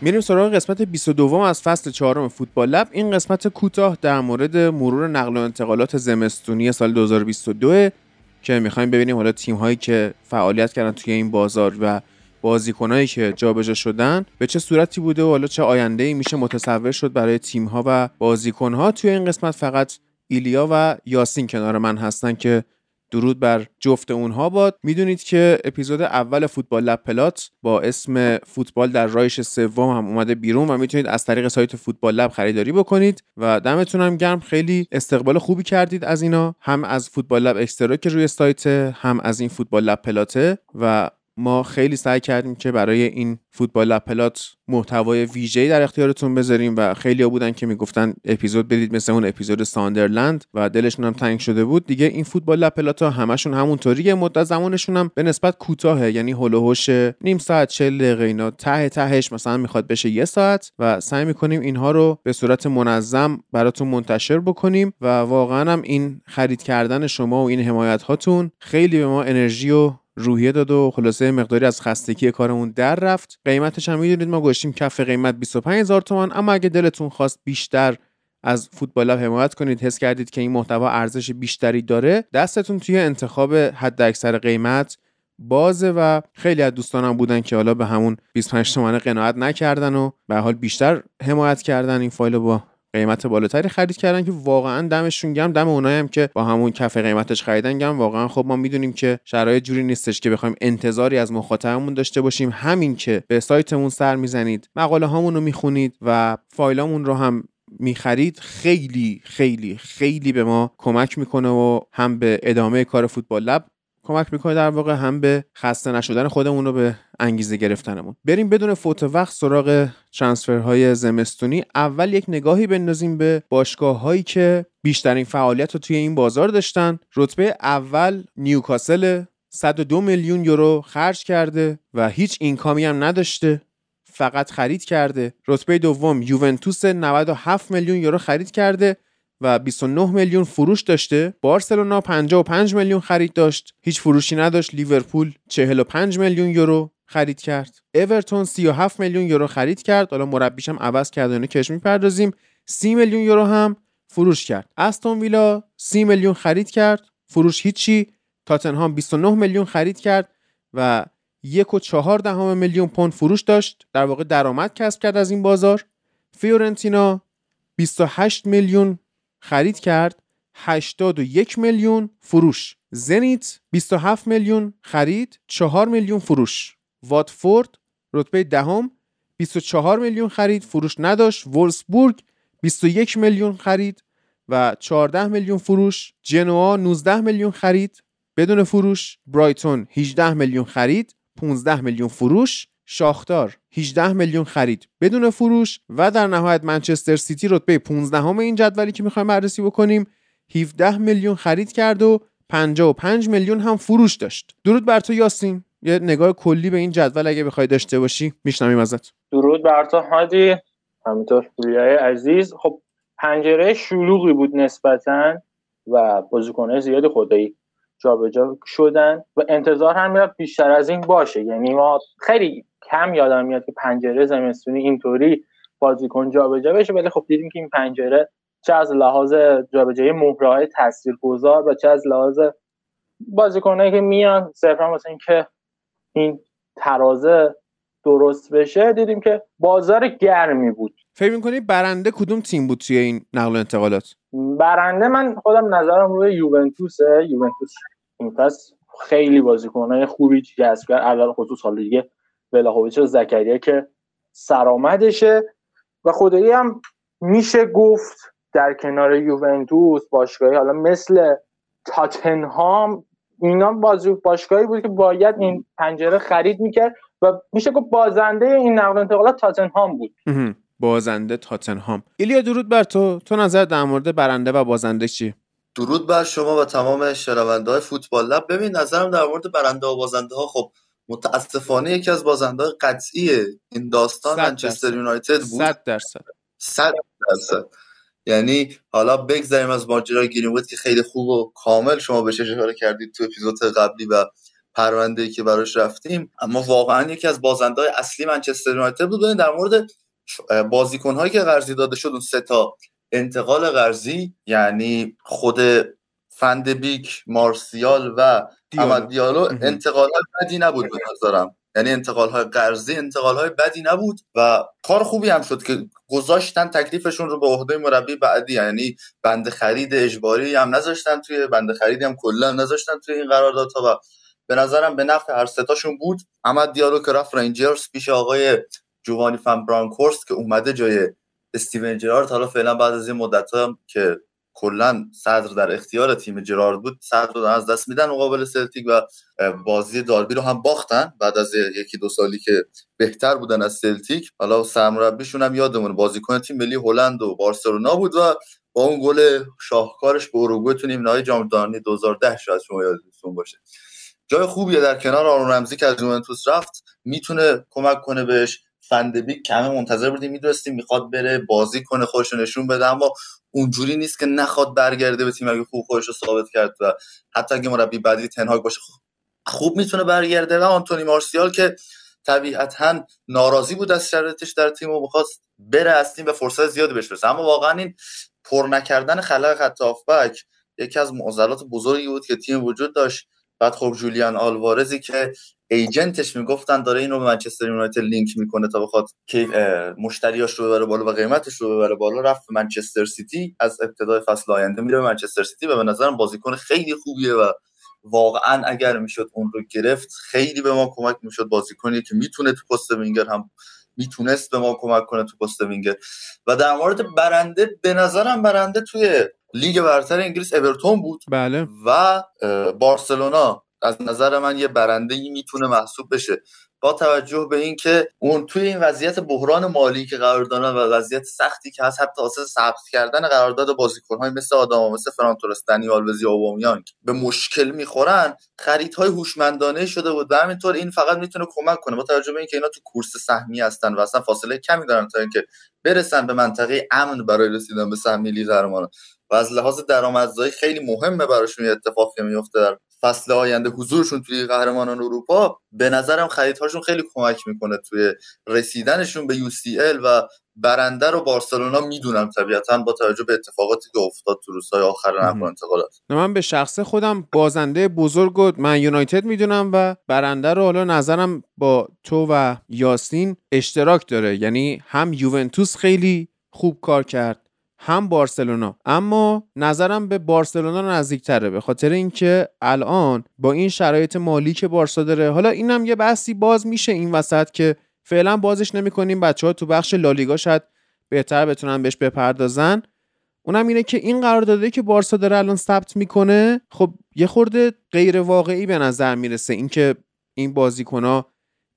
میریم سراغ قسمت 22 از فصل 4 فوتبال لب. این قسمت کوتاه در مورد مرور نقل و انتقالات زمستونی سال 2022 که میخوایم ببینیم حالا تیم‌هایی که فعالیت کردن توی این بازار و بازیکنایی که جابجا شدن به چه صورتی بوده و حالا چه آینده‌ای میشه متصور شد برای تیم‌ها و بازیکن‌ها. توی این قسمت فقط ایلیا و یاسین کنار من هستن که درود بر جفت اونها باد. میدونید که اپیزود اول فوتبال لب پلات با اسم فوتبال در رایش سوم هم اومده بیرون و میتونید از طریق سایت فوتبال لب خریداری بکنید و دمتون هم گرم، خیلی استقبال خوبی کردید از اینا، هم از فوتبال لب اکسترا که روی سایت، هم از این فوتبال لب پلاته و ما خیلی سعی کردیم که برای این فوتبال لب پلات محتوای ویژه‌ای در اختیارتون بذاریم و خیلی‌ها بودن که میگفتن اپیزود بدید مثل اون اپیزود ساندرلند و دلشون هم تنگ شده بود دیگه. این فوتبال لب پلاتا همشون همونطوریه، مدت زمانشون هم به نسبت کوتاهه، یعنی هولوهوش نیم ساعت 40 دقیقه اینا، ته تهش مثلا میخواد بشه یه ساعت و سعی میکنیم اینها رو به صورت منظم براتون منتشر بکنیم و واقعا هم این خرید کردن شما و این حمایت هاتون خیلی به ما انرژی و روحیه داد و خلاصه مقداری از خستگی کارمون در رفت. قیمتش هم میدونید ما گوشیم کف قیمت 25,000 تومان، اما اگه دلتون خواست بیشتر از فوتبال لب حمایت کنید، حس کردید که این محتوا ارزش بیشتری داره، دستتون توی انتخاب حد اکثر قیمت بازه و خیلی از دوستانم بودن که حالا به همون 25 تومن قناعت نکردن و به حال بیشتر حمایت کردن، این فایل با قیمت بالاتری خرید کردن که واقعا دمشون گرم. دم اونایی هم که با همون کف قیمتش خریدن گرم واقعا. خب ما میدونیم که شرایط جوری نیستش که بخوایم انتظاری از مخاطبمون داشته باشیم، همین که به سایتمون سر میزنید، مقاله هامون رو میخونید و فایلامون رو هم میخرید، خیلی خیلی خیلی به ما کمک میکنه و هم به ادامه کار فوتبال لب کمک میکنه در واقع، هم به خسته نشدن خودمون رو به انگیزه گرفتنمون. بریم بدون فوت وقت سراغ ترانسفرهای زمستونی. اول یک نگاهی بندازیم به باشگاه‌هایی که بیشترین فعالیت رو توی این بازار داشتن. رتبه اول نیوکاسل 102 میلیون یورو خرج کرده و هیچ اینکامی هم نداشته، فقط خرید کرده. رتبه دوم یوونتوس 97 میلیون یورو خرید کرده و 29 میلیون فروش داشته. بارسلونا 55 میلیون خرید داشت، هیچ فروشی نداشت. لیورپول 45 میلیون یورو خرید کرد. ایورتون 37 میلیون یورو خرید کرد، حالا مربیش هم عوض کرد و اینو کش میپردازیم. 30 میلیون یورو هم فروش کرد. استون ویلا 30 میلیون خرید کرد، فروش هیچی. تاتنهام 29 میلیون خرید کرد و 1.4 میلیون پوند فروش داشت، در واقع درآمد کسب کرد از این بازار. فیورنتینا 28 میلیون خرید کرد، 81 میلیون فروش. زنیت 27 میلیون خرید، 4 میلیون فروش. واتفورد رتبه دهم 24 میلیون خرید، فروش نداشت. وولسبورگ 21 میلیون خرید و 14 میلیون فروش. جنوا 19 میلیون خرید بدون فروش. برایتون 18 میلیون خرید، 15 میلیون فروش. شاختار 18 میلیون خرید بدون فروش. و در نهایت منچستر سیتی رتبه 15ام این جدولی که می‌خوایم بررسی بکنیم 17 میلیون خرید کرد و 55 میلیون هم فروش داشت. درود بر تو یاسین، یه نگاه کلی به این جدول اگه بخوای داشته باشی میشنویم ازت. درود بر تو هادی، همینطور پولیای عزیز. خب پنجره شلوغی بود نسبتاً و بازیکن‌های زیاد خدایی جابجا شدن و انتظار هم میره بیشتر از این باشه، یعنی ما خیلی کم یادم میاد که پنجره زمستونی اینطوری بازیکن جابجا بشه، ولی خب دیدیم که این پنجره چه از لحاظ جابجایی مهره‌های تاثیرگذار و چه از لحاظ بازیکنایی که میان صرفا واسه اینکه این ترازه درست بشه، دیدیم که بازار گرمی بود. فکر می‌کنی برنده کدوم تیم بود توی این نقل و انتقالات؟ برنده من خودم نظرم روی یوونتوسه. یوونتوس این پس خیلی بازیکن‌های خوبی جذب کرد، علاوه خصوص حالا دیگه ولاهوویچ و زکریا که سرآمدشه و خدایی هم میشه گفت در کنار یوونتوس باشگاهی حالا مثل تاتنهام اینا باشگاهی بود که باید این پنجره خرید میکرد و میشه گفت بازنده این نقل و انتقالات تاتنهام بود. بازنده تاتنهام. ایلیا درود بر تو، تو نظر در مورد برنده و بازنده چی؟ درود بر شما و تمام شنونده‌های فوتبال لب. ببین نظرم در مورد برنده و بازنده ها، خب متاسفانه یکی از بازنده های قطعیه این داستان منچستر یونایتد بود. 100%. یعنی حالا بگذاریم از ماجرای گرین‌وود که خیلی خوب و کامل شما بهش اشاره کردید تو اپیزود قبلی و پرونده‌ای که براش رفتیم، اما واقعا یکی از بازنده‌های اصلی منچستر یونایتد بود. در مورد بازیکن‌هایی که قرضی داده شد، اون سه تا انتقال قرضی، یعنی خود فندبیک، مارسیال و احمد دیالو، انتقالات بدی نبود به نظرم. یعنی انتقال‌های قرضی انتقال‌های بدی نبود و کار خوبی هم شد که گذاشتن تکلیفشون رو به عهده مربی بعدی. یعنی بند خرید اجباری هم نذاشتن، توی بند خرید هم کلا نذاشتن توی این قراردادها و به نظرم به نفع هر سه تاشون بود. احمد دیالو که رفت رنجرز پیش آقای جوانی فن برانکورست که اومده جای استیون جرارد، حالا فعلا بعد از این مدت‌ها که کلا صدر در اختیار تیم جرارد بود، صدر رو از دست میدن مقابل سلتیک و بازی داربی رو هم باختن بعد از یکی دو سالی که بهتر بودن از سلتیک. حالا سرمربیشون هم یادمونه بازیکن تیم ملی هلند و بارسلونا بود و با اون گل شاهکارش به اوروگوئه تو نیمه‌نهایی جام جهانی 2010 شاید شما یادتون باشه. جای خوبیه در کنار آرون رمزی که از یوونتوس رفت، میتونه کمک کنه بهش. فندبیک کمه منتظر بودیم، میدونستیم میخواد بره بازی کنه خودش رو نشون بده، اما اونجوری نیست که نخواد برگرده به تیم اگه خوب خودش رو ثابت کرد و حتی اگه مربی بعدی تنهاگ باشه خوب میتونه برگرده. و آنتونی مارسیال که طبیعتاً ناراضی بود از شرایطش در تیم و می‌خواست بره از تیم و فرصت زیادی بهش برسه، اما واقعاً این پر نکردن خلق خط هافبک یکی از معضلات بزرگی بود که تیم وجود داشت. بعد خب جولیان آلوارزی که ایجنتش میگفتن داره اینو به منچستر یونایتد لینک میکنه تا بخواد که مشتریاش رو ببره بالا و قیمتش رو ببره بالا، رفت منچستر سیتی. از ابتدای فصل آینده میره منچستر سیتی و به نظرم بازیکن خیلی خوبیه و واقعا اگر میشد اون رو گرفت خیلی به ما کمک میشد. بازیکنی که میتونه تو پست وینگر هم میتونست به ما کمک کنه تو پست وینگر. و در مورد برنده، به نظرم برنده توی لیگ برتر انگلیس ایورتون بود. بله. و بارسلونا از نظر من یه برنده‌ای میتونه محسوب بشه با توجه به اینکه اون توی این وضعیت بحران مالی که قرار دارن و وضعیت سختی که هست، حتی واسه ثبت کردن قرارداد بازیکن‌های مثل آداما، مثل فران تورس، دنیال وزی، اوبامیانگ به مشکل میخورن، خریدهای هوشمندانه شده بود و همینطور این فقط میتونه کمک کنه با توجه به اینکه اینا تو کورس سهمی هستن و اصلا فاصله کمی دارن تا اینکه برسن به منطقه امن برای رسیدن به سهمیه لیگ قهرمانان و از لحاظ درآمدزایی خیلی مهمه براشون اتفاقی میفته در فصل آینده حضورشون توی قهرمانان اروپا. به نظرم خریدهاشون خیلی کمک میکنه توی رسیدنشون به UCL و برنده رو بارسلونا میدونم طبیعتاً با توجه به اتفاقاتی که افتاد تو روزهای آخر نقل و انتقالات. من به شخصه خودم بازنده بزرگ و من یونایتد میدونم و برنده رو حالا نظرم با تو و یاسین اشتراک داره. یعنی هم یوونتوس خیلی خوب کار کرد هم بارسلونا، اما نظرم به بارسلونا نزدیک‌تره به خاطر اینکه الان با این شرایط مالی که بارسا داره، حالا اینم یه بحثی باز میشه این وسط که فعلا بازش نمی‌کنیم، بچه‌ها تو بخش لالیگا شاید بهتر بتونن بهش بپردازن، اونم اینه که این قراردادی که بارسا داره الان ثبت میکنه خب یه خورده غیر واقعی به نظر میرسه. اینکه این بازیکن‌ها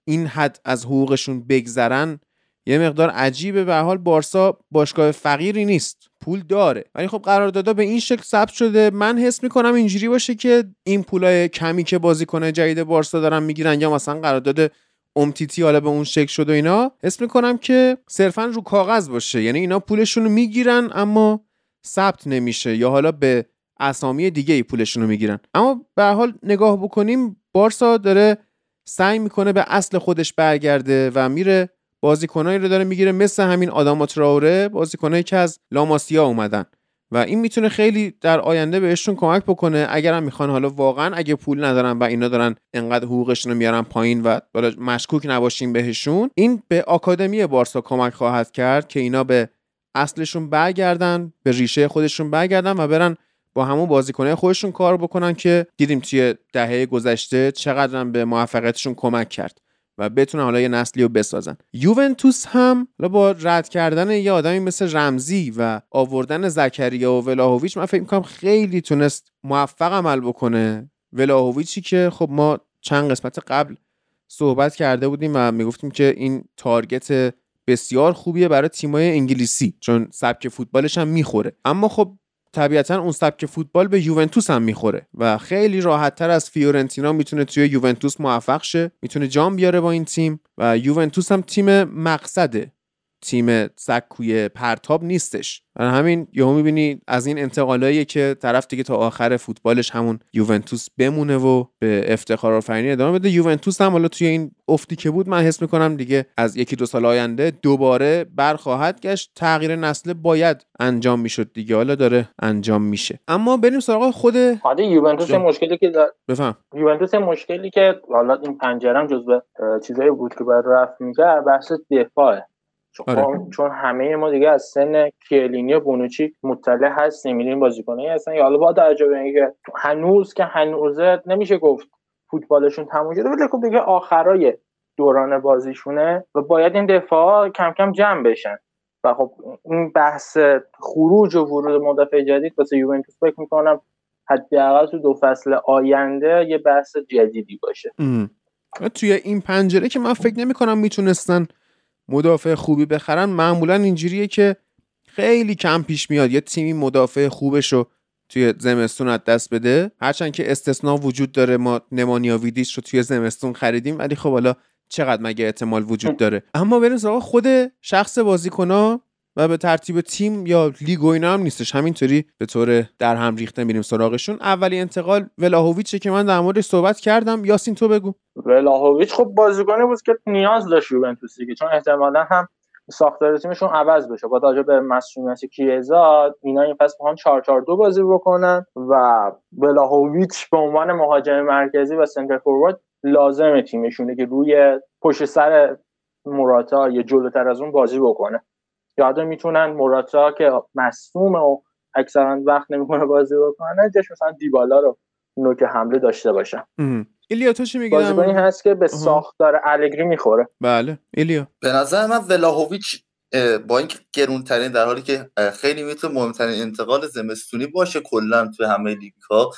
این حد از حقوقشون بگذرن یه مقدار عجیبه. به هر حال بارسا باشگاه فقیری نیست، پول داره، ولی خب قراردادها به این شکل ثبت شده. من حس میکنم اینجوری باشه که این پولای کمی که بازیکن جدید بارسا دارن میگیرن یا مثلا قرارداد امتیتی حالا به اون شکل شده و اینا، حس میکنم که صرفا رو کاغذ باشه. یعنی اینا پولشون رو میگیرن اما ثبت نمیشه یا حالا به اسامی دیگه ای پولشون رو میگیرن. اما به هر حال نگاه بکنیم بارسا داره سعی میکنه به اصل خودش برگرده و میره بازیکنایی رو داره میگیره مثل همین آداما تراوره، بازیکنایی که از لاماسیا اومدن و این میتونه خیلی در آینده بهشون کمک بکنه اگرم میخوان. حالا واقعا اگه پول ندارن و اینا دارن انقدر حقوقشون رو میارن پایین و بالا مشکوک نباشیم بهشون، این به آکادمی بارسا کمک خواهد کرد که اینا به اصلشون برگردن، به ریشه خودشون برگردن و برن با همون بازیکنای خودشون کار بکنن که دیدیم توی دهه گذشته چقدرم به موفقیتشون کمک کرد. و بتونن حالا یه نسلی رو بسازن. یوونتوس هم با رد کردن یه آدمی مثل رمزی و آوردن زکریا و ولاهوویچ من فکر می‌کنم خیلی تونست موفق عمل بکنه. ولاهوویچی که خب ما چند قسمت قبل صحبت کرده بودیم و میگفتیم که این تارگت بسیار خوبیه برای تیمای انگلیسی چون سبک فوتبالش هم میخوره، اما خب طبیعتا اون سبک فوتبال به یوونتوس هم میخوره و خیلی راحت‌تر از فیورنتینا میتونه توی یوونتوس موفق شه، میتونه جام بیاره با این تیم و یوونتوس هم تیم مقصده، تیم سکوی پرتاب نیستش. برای همین یهو میبینی از این انتقالایی که طرف دیگه تا آخر فوتبالش همون یوونتوس بمونه و به افتخار آفرینی ادامه بده. یوونتوس هم حالا توی این افتی که بود من حس میکنم دیگه از یکی دو سال آینده دوباره برخواهد گشت. تغییر نسل باید انجام میشد دیگه، حالا داره انجام میشه. اما بریم سراغ خود یوونتوس. مشکلی که بفهم یوونتوس مشکلی که حالا این پنجره هم جزو چیزایی بود که باید رفع می‌کرد بحث دفاعه. آره. چون همه ما دیگه از سن کیلینی و بونوچی مطلع هستیم، می‌بینیم بازیکنایی هستن که حالا با تعجب اینکه هنوز نمیشه گفت فوتبالشون تموم شده، ولی خب دیگه آخرای دوران بازیشونه و باید این دفاع کم کم جمع بشن و خب این بحث خروج و ورود مدافع جدید واسه یوونتوس فکر می‌کنم حداقل تو دو فصل آینده یه بحث جدیدی باشه. توی این پنجره که من فکر نمی‌کنم میتونستن مدافع خوبی بخرن. معمولا اینجوریه که خیلی کم پیش میاد یه تیمی مدافع خوبشو توی زمستون از دست بده، هرچند که استثناء وجود داره. ما نمانیا ویدیش رو توی زمستون خریدیم، ولی خب حالا چقدر مگه احتمال وجود داره. اما بریم سراغ خود شخص بازیکن‌ها و به ترتیب تیم یا لیگ و اینا هم نیستش، همینطوری به طور در هم ریخته میریم سراغشون. اولی انتقال ولاهوویچه که من در موردش صحبت کردم. یاسین تو بگو. ولاهوویچ خب بازیکنی بود که نیاز داشت یوونتوس دیگه، چون احتمالاً هم ساختار تیمشون عوض بشه با توجه به مسئولیت کیزا، اینا این فصل میخوان 4-4-2 بازی بکنن و ولاهوویچ به عنوان مهاجم مرکزی و سنتر فوروارد لازمه تیمشونه که روی پشت سر موراتا یا جلوتر از اون بازی بکنه. یادم میتونن موراتا که مصدومه و اکثرا وقت نمیکنه بازی بکنه، جاش مثلا دیبالا رو نوک حمله داشته باشن. ایلیا تو چی میگی؟ بازیکنی هست که به ساختار الگری میخوره. بله ایلیا. به نظر من ولاهوویچ با اینکه گرونترین، در حالی که خیلی میتونه مهمترین انتقال زمستونی باشه کلا تو همه لیگ‌ها،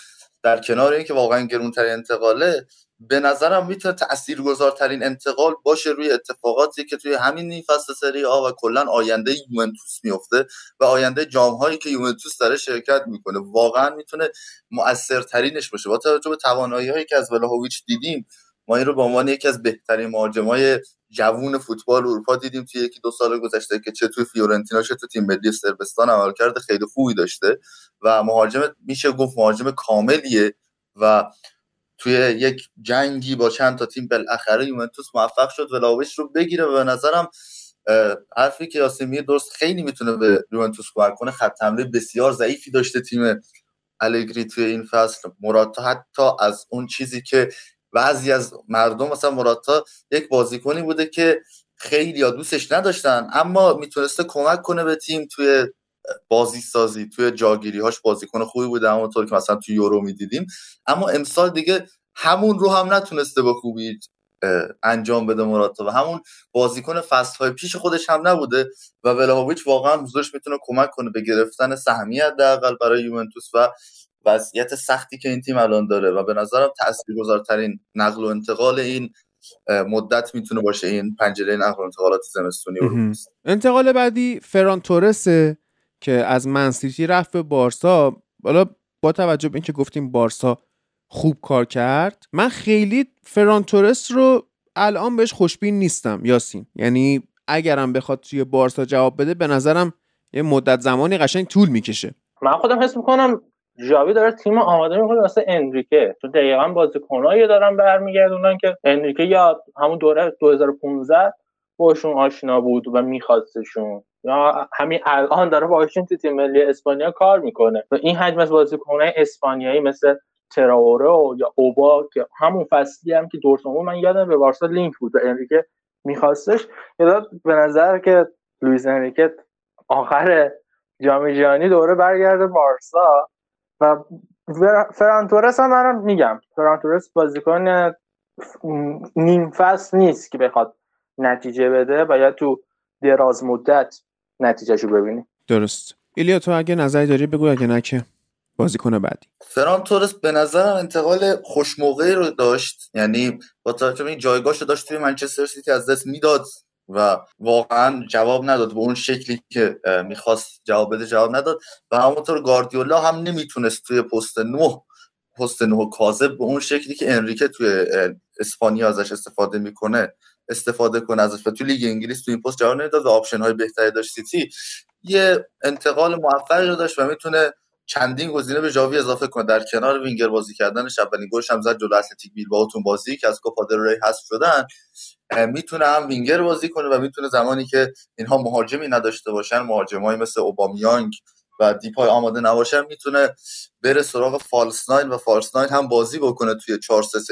در کنار اینکه واقعا گرونترین انتقاله، به نظرم میتونه تاثیرگذارترین انتقال باشه روی اتفاقاتی که توی همین فصل سری آ و کلا آینده یوونتوس میفته و آینده جام‌هایی که یوونتوس داره شرکت میکنه. واقعا میتونه مؤثرترینش باشه. با توجه به توانایی‌هایی که از ولاهوویچ دیدیم، ما این رو به عنوان یکی از بهترین مهاجمای جوون فوتبال اروپا دیدیم توی یکی دو سال گذشته که چه توی فیورنتینا چه توی تیم ملی صربستان عملکرد خیلی خوبی داشته و مهاجم میشه گفت مهاجم کاملیه و توی یک جنگی با چند تا تیم بالاخره یوونتوس موفق شد ولاهوویچ رو بگیره و به نظرم حرفی که یاسمیر درست خیلی میتونه به یوونتوس کمک کنه. خط حمله بسیار ضعیفی داشته تیم الگری توی این فصل. موراتا حتی از اون چیزی که بعضی از مردم، مثلا موراتا یک بازیکنی بوده که خیلی دوستش نداشتن، اما میتونسته کمک کنه به تیم توی بازی سازی، توی جاگیری‌هاش بازیکن خوبی بوده، همونطور که مثلا توی یورو می‌دیدیم. اما امسال دیگه همون رو هم نتونسته با خوبی انجام بده موراتا و همون بازیکن فصل‌های پیش خودش هم نبوده و ولاهوویچ واقعا حضورش میتونه کمک کنه به گرفتن سهمیت حداقل برای یوونتوس و وضعیت سختی که این تیم الان داره و به نظرم تاثیرگذارترین نقل و انتقال این مدت میتونه باشه این پنجره نقل و انتقالات زمستونی اروپا. انتقال بعدی فران تورس که از من سیتی رفت به بارسا. حالا با توجه به اینکه گفتیم بارسا خوب کار کرد، من خیلی فران تورس رو الان بهش خوشبین نیستم یاسین. یعنی اگرم بخواد توی بارسا جواب بده به نظرم یه مدت زمانی قشنگ طول میکشه. من خودم حس میکنم ژاوی داره تیم آماده میکنه واسه انریکه. تو دقیقاً بازیکنایی دارن برمیگردونن که انریکه یا همون دوره 2015 باشون آشنا بود و میخواستشون، یا همین الان داره باشون تو تیم ملی اسپانیا کار میکنه و این حجم از بازیکن‌های اسپانیایی مثل تراوره و یا اوبا که همون فصلی هم که دورتموند من یادم به بارسا لینک بود و انریکه میخواستش، یادم به نظر که لوئیس انریکه آخر جام جهانی دوره برگرده بارسا. و فران تورس هم من میگم فران تورس بازیکن نیم فصل نیست که بخواد نتیجه بده، باید تو دراز مدت نتیجهشو ببینی. درست. ایلیا تو اگه نظری داری بگو، اگه نه که بازیکن بعدی. فران تورس به نظرم انتقال خوشموقعی رو داشت، یعنی با توجه به این جایگاهش داشت توی منچستر سیتی از دست میداد و واقعا جواب نداد به اون شکلی که میخواست جواب بده، جواب نداد و همونطور گاردیولا هم نمیتونست توی پست 9 کاذب به اون شکلی که انریکه توی اسپانیا ازش استفاده میکنه استفاده کنه ازش، و توی لیگ انگلیس توی این پست جواب نداد و آپشن های بهتری داشت. سیتی یه انتقال موفقی رو داشت و میتونه چندین گزینه به جاوی اضافه کنه، در کنار وینگر بازی کردنش، اولین گلش هم زد جلو اتلتیک بیلبائوتون بازی که از کوپا دل ری حذف شدن، میتونه هم وینگر بازی کنه و میتونه زمانی که اینها مهاجمی نداشته باشن، مهاجمایی مثل اوبامیانگ و دیپای آماده نباشن، میتونه بره سراغ فالس ناین و فالس ناین هم بازی بکنه توی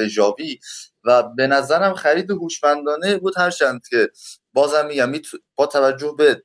4-3-3 جاوی. و به نظرم خرید هوشمندانه بود، هرچند که بازم میگم با توجه به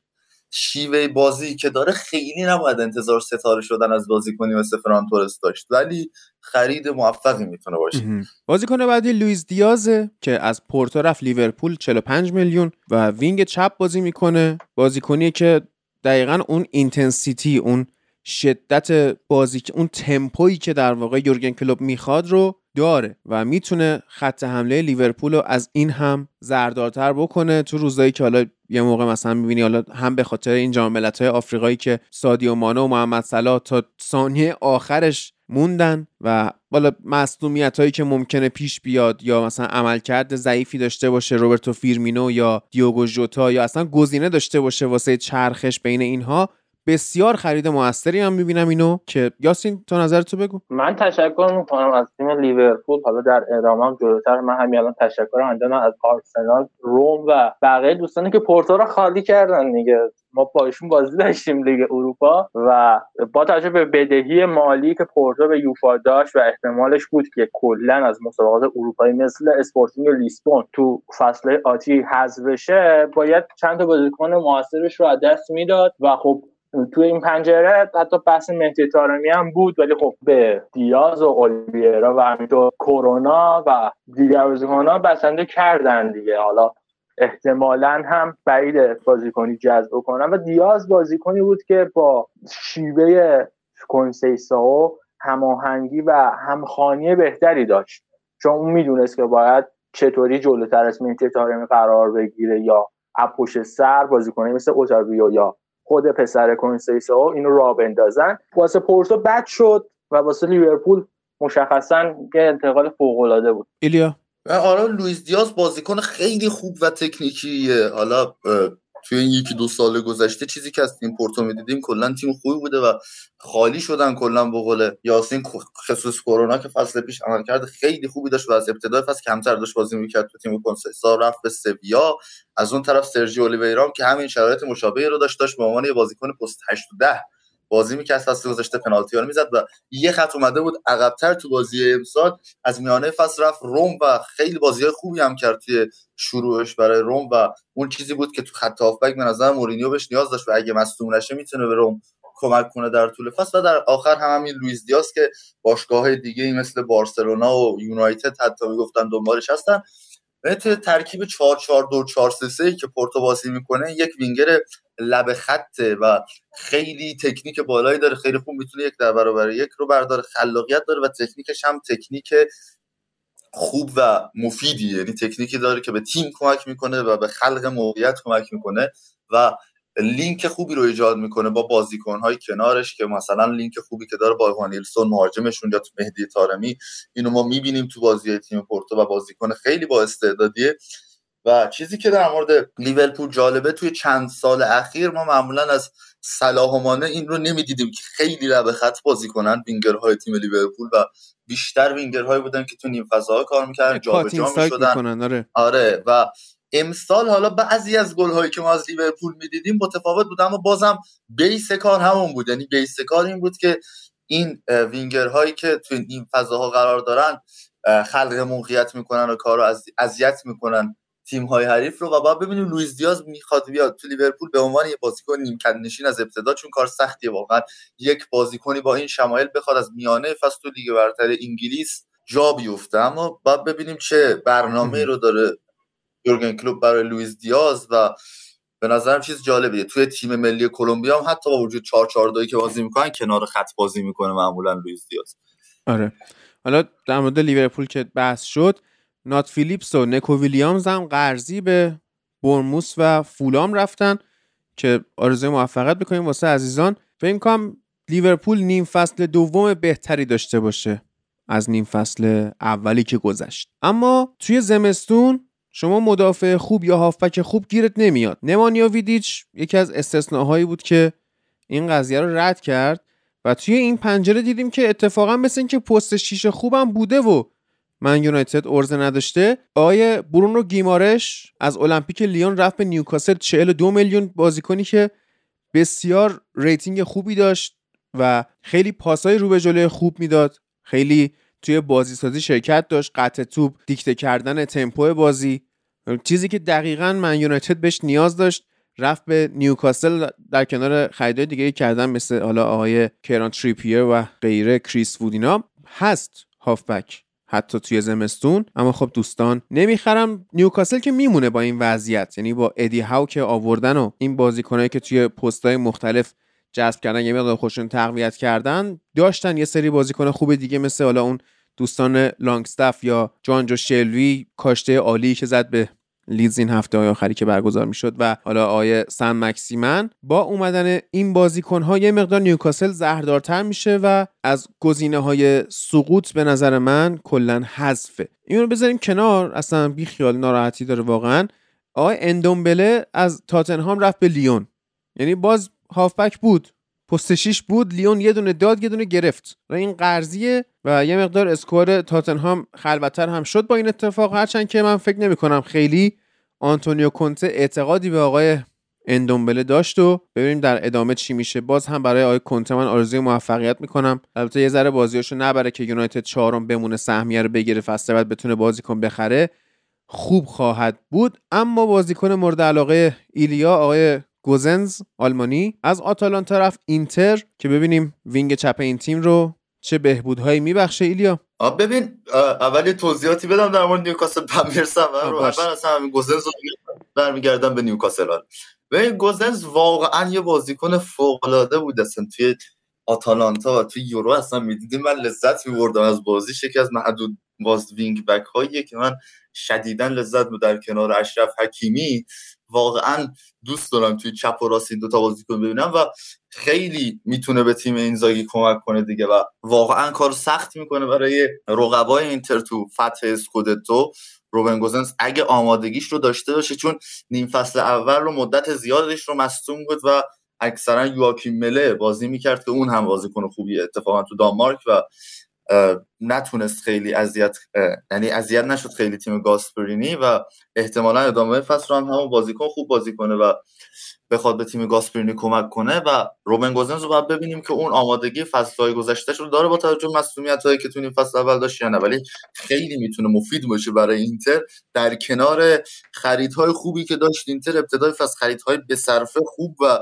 شیوه بازی که داره خیلی نباید انتظار ستاره شدن از بازیکنی مثل فران تورس داشت، ولی خرید موفقی میتونه باشه. بازیکن بعدی لوئیس دیاز که از پورتو رفت لیورپول، 45 میلیون و وینگ چپ بازی میکنه. بازیکنی که دقیقاً اون اینتنسیتی، اون شدت بازی، اون تمپویی که در واقع یورگن کلوپ میخواد رو داره و میتونه خط حمله لیورپول رو از این هم زردارتر بکنه تو روزایی که حالا یه موقع مثلا می‌بینی، حالا هم به خاطر این جام ملت‌های آفریقایی که سادیو مانه و محمد صلاح تا ثانیه آخرش موندن و والا مصدومیتایی که ممکنه پیش بیاد یا مثلا عملکرد ضعیفی داشته باشه روبرتو فیرمینو یا دیوگو ژوتا، یا اصلا گزینه داشته باشه واسه چرخش بین اینها، بسیار خرید موثری هم می‌بینم اینو. که یاسین تو نظر تو بگو. من تشکر می‌کنم از تیم لیورپول، حالا در ادامه هم جلوتر من همین الان تشکر انجام از آرسنال، روم و بقیه دوستانی که پورتو رو خالی کردن دیگه، ما با ایشون بازی داشتیم لیگ اروپا و با توجه به بدهی مالی که پورتو به یوفا داشت و احتمالش بود که کلا از مسابقات اروپایی مثل اسپورتینگ لیسبون تو فصل آتی حذف بشه، باید چند تا بازیکن موثرش رو از دست میداد و خب تو این پنجره حتی بحث مهدی طارمی هم بود، ولی خب به دیاز و اولیرا و همینطور کرونا و دیگر بازیکن‌ها بسنده کردن دیگه. حالا احتمالاً هم بعیده بازیکنی جذب کنن و دیاز بازیکنی بود که با شیوه کنسیسائو هماهنگی و همخوانی بهتری داشت، چون اون میدونست که باید چطوری جلوتر از مهدی طارمی قرار بگیره یا اپوش سر بازیکنی مثل اوتاویو یا خود پسر کنسیسائو اینو راه بندازن. واسه پورتو بد شد و واسه لیورپول مشخصاً یه انتقال فوق‌العاده بود. ایلیا آره، لوئیس دیاز بازیکن خیلی خوب و تکنیکیه. حالا توی این یکی دو سال گذشته چیزی که از تیم پورتو می‌دیدیم کلا تیم خوبی بوده و خالی شدن کلا به قول یاسین خصوص کرونا که فصل پیش عملکرد خیلی خوبی داشت و از ابتدای فصل کمتر داشت بازی می‌کرد تو تیم کنسسا، رفت به سویا. از اون طرف سرژیو اولیویرا که همین شرایط مشابهی رو داشت به عنوان یه بازیکن پست 8 و 10 بازی می‌کرد، فصل گذشته پنالتی رو می‌زد و یه خط اومده بود عقب‌تر تو بازی امسال. از میانه فصل رفت روم و خیلی بازی‌های خوبی هم کرد توی شروعش برای روم و اون چیزی بود که تو خط هافبک به نظر مورینیو بهش نیاز داشت و اگه مصدوم نشه میتونه به روم کمک کنه در طول فصل. و در آخر همین لوئیس دیاز که باشگاه‌های دیگه مثل بارسلونا و یونایتد حتی می‌گفتن دنبالش هستن، مثل ترکیب 442 433 که پورتو بازی می‌کنه، یک وینگر لب خطه و خیلی تکنیک بالایی داره، خیلی خوب میتونه یک در برابر یک رو برداره، خلاقیت داره و تکنیکش هم تکنیک خوب و مفیدیه، یعنی تکنیکی داره که به تیم کمک میکنه و به خلق موقعیت کمک میکنه و لینک خوبی رو ایجاد میکنه با بازیکن‌های کنارش، که مثلا لینک خوبی که داره با وانیلسون مهاجمشون یا تو مهدی طارمی، اینو ما میبینیم تو بازی تیم پورتو و بازیکن خیلی با استعدادیه. و چیزی که در مورد لیورپول جالبه، توی چند سال اخیر ما معمولا از صلاح و مانه این رو نمیدیدیم که خیلی لب خط بازی کنن وینگرهای تیم لیورپول و بیشتر وینگرهایی بودن که تو نیم فضاها کار میکردن، جابجا میشدن. آره و امسال حالا بعضی از گل‌هایی که ما از لیورپول میدیدیم متفاوت بود، اما بازم بیس کار همون بود، یعنی بیس کار این بود که این وینگرهایی که تو نیم فضاها قرار دارن خلق موقعیت میکنن و کارو اذیت میکنن تیم‌های حریف رو. و بعد ببینیم لوئیس دیاز میخواد بیاد تو لیورپول به عنوان یه بازیکن نیمکت نشین از ابتدا، چون کار سختیه واقعا یک بازیکنی با این شمایل بخواد از میانه فصل تو لیگ برتر انگلیس جا بیفته. اما بعد ببینیم چه برنامه رو داره یورگن کلوپ برای لوئیس دیاز و به نظرم چیز جالبیه. توی تیم ملی کلمبیا هم حتی با وجود 4-4-2 که بازی میکنن کنار خط بازی میکنه معمولا لوئیس دیاز. آره حالا در مورد لیورپول که بحث شد، نات فیلیپس و نکو ویلیامز هم قرضی به بورموس و فولام رفتن که آرزوی موفقیت بکنیم واسه عزیزان. فکر کنم لیورپول نیم فصل دوم بهتری داشته باشه از نیم فصل اولی که گذشت. اما توی زمستون شما مدافع خوب یا هافبک خوب گیرت نمیاد. نمانیا ویدیچ یکی از استثناهایی بود که این قضیه رو رد کرد و توی این پنجره دیدیم که اتفاقا مثل این که پست شیشه خوبم بوده و من یونایتد عرضه نداشته. آقای برونو گیمارش از المپیک لیون رفت به نیوکاسل، 42 میلیون بازیکنی که بسیار ریتینگ خوبی داشت و خیلی پاسای رو به جلوی خوب میداد، خیلی توی بازیسازی شرکت داشت، قطع توپ، دیکته کردن تمپو بازی، چیزی که دقیقاً من یونایتد بهش نیاز داشت. رفت به نیوکاسل در کنار خریدای دیگه کردن مثل حالا آقای کران تریپیر و غیره، کریس وود. اینا هست هافبک حتی توی زمستون، اما خب دوستان نمیخرم. نیوکاسل که میمونه با این وضعیت، یعنی با ادی هاو که آوردن و این بازیکنایی که توی پست‌های مختلف جذب کردن، یه مقدار خودشون تقویت کردن، داشتن یه سری بازیکن خوب دیگه مثل حالا اون دوستان لانگستاف یا جانجو شلوی، کاشته عالی که زد به لیدز این هفته های آخری که برگزار میشد، و حالا آیه سن مکسیمن. با اومدن این بازیکن ها یه مقدار نیوکاسل زهردارتر میشه و از گزینه های سقوط به نظر من کلا حذفه. اینو بذاریم کنار، اصلا بی خیال، ناراحتی داره واقعا. آیه اندومبله از تاتنهام رفت به لیون، یعنی باز هافبک بود، پست شیش بود، لیون یه دونه داد یه دونه گرفت و این قرضیه و یه مقدار اسکواد تاتنهام خلوت‌تر هم شد با این اتفاق. هرچند که من فکر نمی‌کنم خیلی آنتونیو کونته اعتقادی به آقای اندومبله داشت و ببینیم در ادامه چی میشه. باز هم برای آقای کونته من آرزوی موفقیت می‌کنم. البته یه ذره بازیاشو نبره که یونایتد چهارم بمونه، سهمیه رو بگیره، فصل بعد بتونه بازیکن بخره، خوب خواهد بود. اما بازیکن مورد علاقه ایلیا، آقای گوزنز آلمانی، از آتالانتا رفت اینتر که ببینیم وینگ چپ این تیم رو چه بهبودهایی میبخشه. ایلیا ببین، اول توضیحاتی بدم در مورد نیوکاسل، برمیرسم اول اصلا همین گوزنز رو برمیگردم به نیوکاسل. ببین گوزنز واقعا یه بازیکن فوق‌العاده بود، اصلا توی آتالانتا و توی یورو اصلا میدیدیم، من لذت میبردم از بازیش. یکی از محدود وینگ بک هایی که من شدیداً لذت بود در کنار اشرف حکیمی. واقعا دوست دارم توی چپ و راست این دوتا بازیکن ببینم و خیلی میتونه به تیم اینزاگی کمک کنه دیگه و واقعا کار سخت میکنه برای رقبای اینتر تو فتح اسکودتو. روبن گوزنز اگه آمادگیش رو داشته باشه، چون نیم فصل اول رو مدت زیادش رو مصدوم بود و اکثرا یواکیم مله بازی میکرد که اون هم بازیکن خوبیه اتفاقا تو دانمارک و نتونست خیلی اذیت نشد خیلی تیم گاسپرینی و احتمالا ادامه فصل رو هم همون بازیکن خوب بازی کنه و بخواد به تیم گاسپرینی کمک کنه. و روبن گوزنز رو باید ببینیم که اون آمادگی فصل‌های گذشته‌اش رو داره با توجه به مسئولیت‌هایی که تو این فصل اول داشت یا نه، ولی خیلی میتونه مفید باشه برای اینتر در کنار خریدهای خوبی که داشت. اینتر ابتدای فصل خریدهای بصرفه خوب و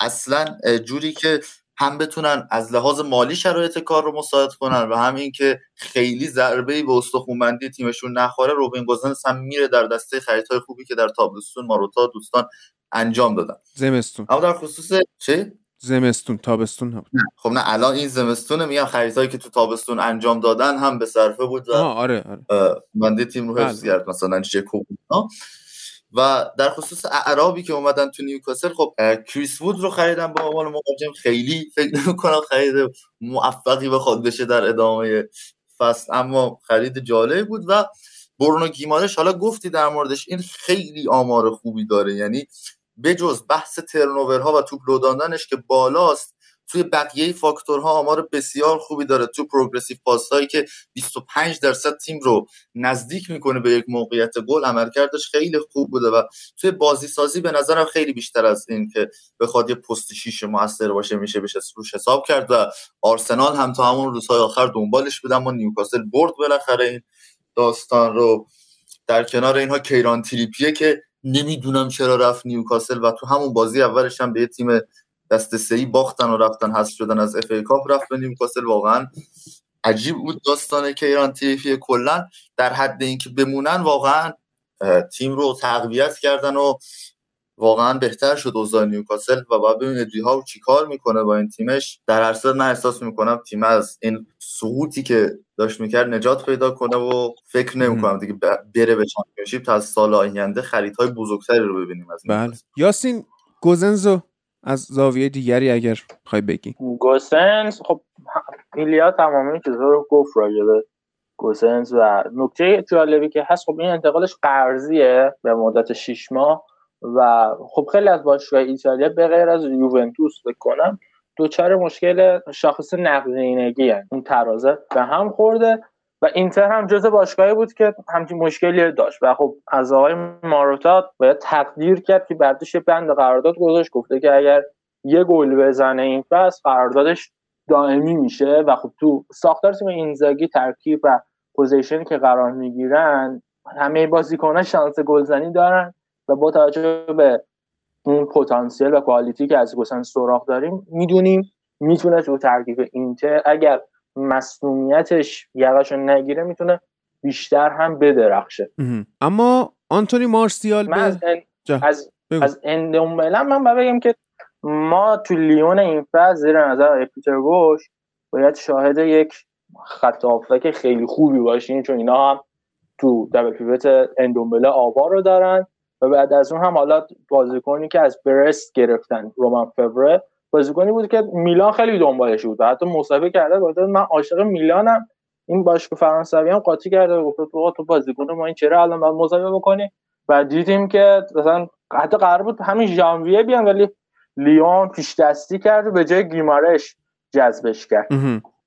اصلا جوری که هم بتونن از لحاظ مالی شرایط کار رو مساعد کنن و هم این که خیلی ضربه‌ای به استخوان‌بندی تیمشون نخوره. روبن گوزنز هم میره در دسته خریدهای خوبی که در تابستون ماروتا دوستان انجام دادن. زمستون اما در خصوص چه؟ زمستون، تابستون هم. خب نه الان این زمستونه، میگم خریدهایی که تو تابستون انجام دادن هم به صرفه بود و آره. بنده تیم رو حفظ کرد، مثلا جکوب ها. و در خصوص اعرابی که اومدن تو نیوکاسل، خب کریس وود رو خریدن به عنوان مهاجم، خیلی فکر نمی‌کنم خرید موفقی بخواد بشه در ادامه فصل، اما خرید جالب بود. و برونو گیمارش حالا گفتی در موردش، این خیلی آمار خوبی داره، یعنی بجز بحث ترنوورها و توپ لوداندنش که بالاست، توی بقیه فاکتورها آمار بسیار خوبی داره. تو پروگرسیو پاس‌هایی که 25% تیم رو نزدیک میکنه به یک موقعیت گل، عملکردش خیلی خوب بوده و توی بازیسازی به نظرم خیلی بیشتر از این که بخواد یه پست شیش مؤثر باشه میشه روش حساب کرد. و آرسنال هم تا همون روزهای آخر دنبالش بودن و نیوکاسل برد بالاخره این داستان رو. در کنار اینها کیران تریپیه که نمیدونم چرا رفت نیوکاسل و تو همون بازی اولش هم به تیم دست سه‌ای باختن و رفتن، حذف شدن از FA کاپ، رفت به نیوکاسل. واقعا عجیب بود داستان کیران تیفی کلا در حد اینکه بمونن واقعا تیم رو تقویت کردن و واقعا بهتر شد اوضاع نیوکاسل و باید ببینید ریهاو چیکار میکنه با این تیمش. در هر صورت من احساس میکنم تیم از این سقوطی که داشت میکرد نجات پیدا کنه و فکر نمیکنم دیگه بره به چمپیونشیپ تا از سال آینده خریدهای بزرگتری رو ببینیم از این. یاسین گوزنزو از زاویه دیگری اگر بخوای بگی. گوزنز خب ایلیا تماما چیزا رو گفت راجع به گوزنز و نکته جالبی که هست خب این انتقالش قرضیه به مدت 6 ماه و خب خیلی از باشگاه ایتالیا به غیر از یوونتوس بکنم دوچار مشکل شاخص نقدینگی اون ترازه به هم خورده و اینتر هم جزو باشگاهی بود که همچین مشکلی داشت و خب از آقای ماروتا باید تقدیر کرد که بعدش بند قرارداد گذاشت گفته که اگر یه گل بزنه این فصل قراردادش دائمی میشه و خب تو ساختار تیم اینزاگی ترکیب و پوزیشنی که قرار میگیرن همه بازیکن‌ها شانس گلزنی دارن و با توجه به اون پتانسیل و کوالیتی که از گسن سراغ داریم میدونیم میتونه تو ترکیب اینتر اگر مسئولیتش یقش نگیره میتونه بیشتر هم بدرخشه. اما آنتونی مارسیال از اندومبلا من بگم که ما تو لیون این فاز زیر نظر پیتر گوش باید شاهد یک خط هافک خیلی خوبی باشیم چون اینا هم تو دبل پیوت اندومبلا آوا رو دارن و بعد از اون هم حالا بازیکنی که از برست گرفتن رومان فبره بازیکنی بود که میلان خیلی دنبالش بود و حتی مصاحبه کرده بود من عاشق میلانم این باشگاه فرانسوی هم قاطی کرده و گفت آقا تو بازیکن ما این چرا الان باید مصاحبه بکنی و دیدیم که مثلا حتی قرار بود همین ژانویه بیان ولی لیون پیش دستی کرد و به جای گیمارش جذبش کرد.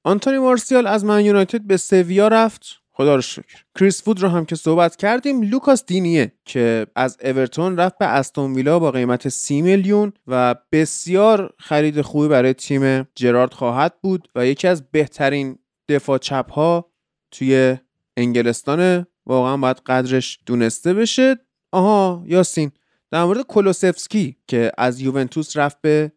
آنتونی مارسیال از من یونایتد به سویا رفت خدا رو شکر. کریس وود رو هم که صحبت کردیم. لوکاس دینیه که از ایورتون رفت به استون ویلا با قیمت 30 میلیون و بسیار خرید خوبی برای تیم جرارد خواهد بود و یکی از بهترین دفاع چپ ها توی انگلستانه واقعا باید قدرش دونسته بشه. آها یاسین در مورد کولوسفسکی که از یوونتوس رفت به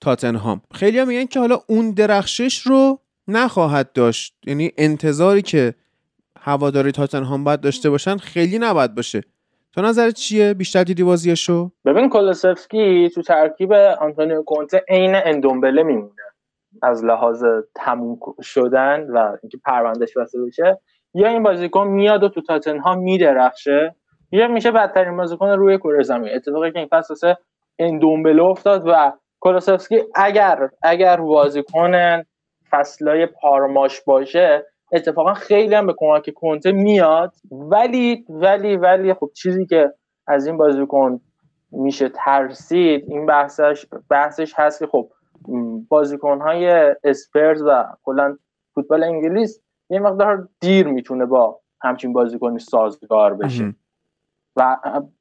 تاتنهام خیلی ها میگن که حالا اون درخشش رو نخواهد داشت یعنی انتظاری که هواداری تاتنهام باید داشته باشن خیلی نباید باشه. تو نظرت چیه؟ بیشتر دیدی بازیشو؟ ببین کولوسفسکی تو ترکیب آنتونیو کونته عین اندومبله میمونه از لحاظ تموم شدن و اینکه پروندهش وصل بشه یا این بازیکن میاد و تو تاتنهام میدرخشه یا میشه بدترین بازیکن روی کره زمین. اتفاقی که این فصل واسه اندومبله افتاد و کولوسفسکی اگر بازیکن فصلای پارماش باشه اتفاقا خیلی هم به کمک کنته میاد ولی خب چیزی که از این بازیکن میشه ترسید این بحثش هست که خب بازیکن‌های اسپرز و کلا فوتبال انگلیس یه مقدار دیر میتونه با همچین بازیکنی سازگار بشه و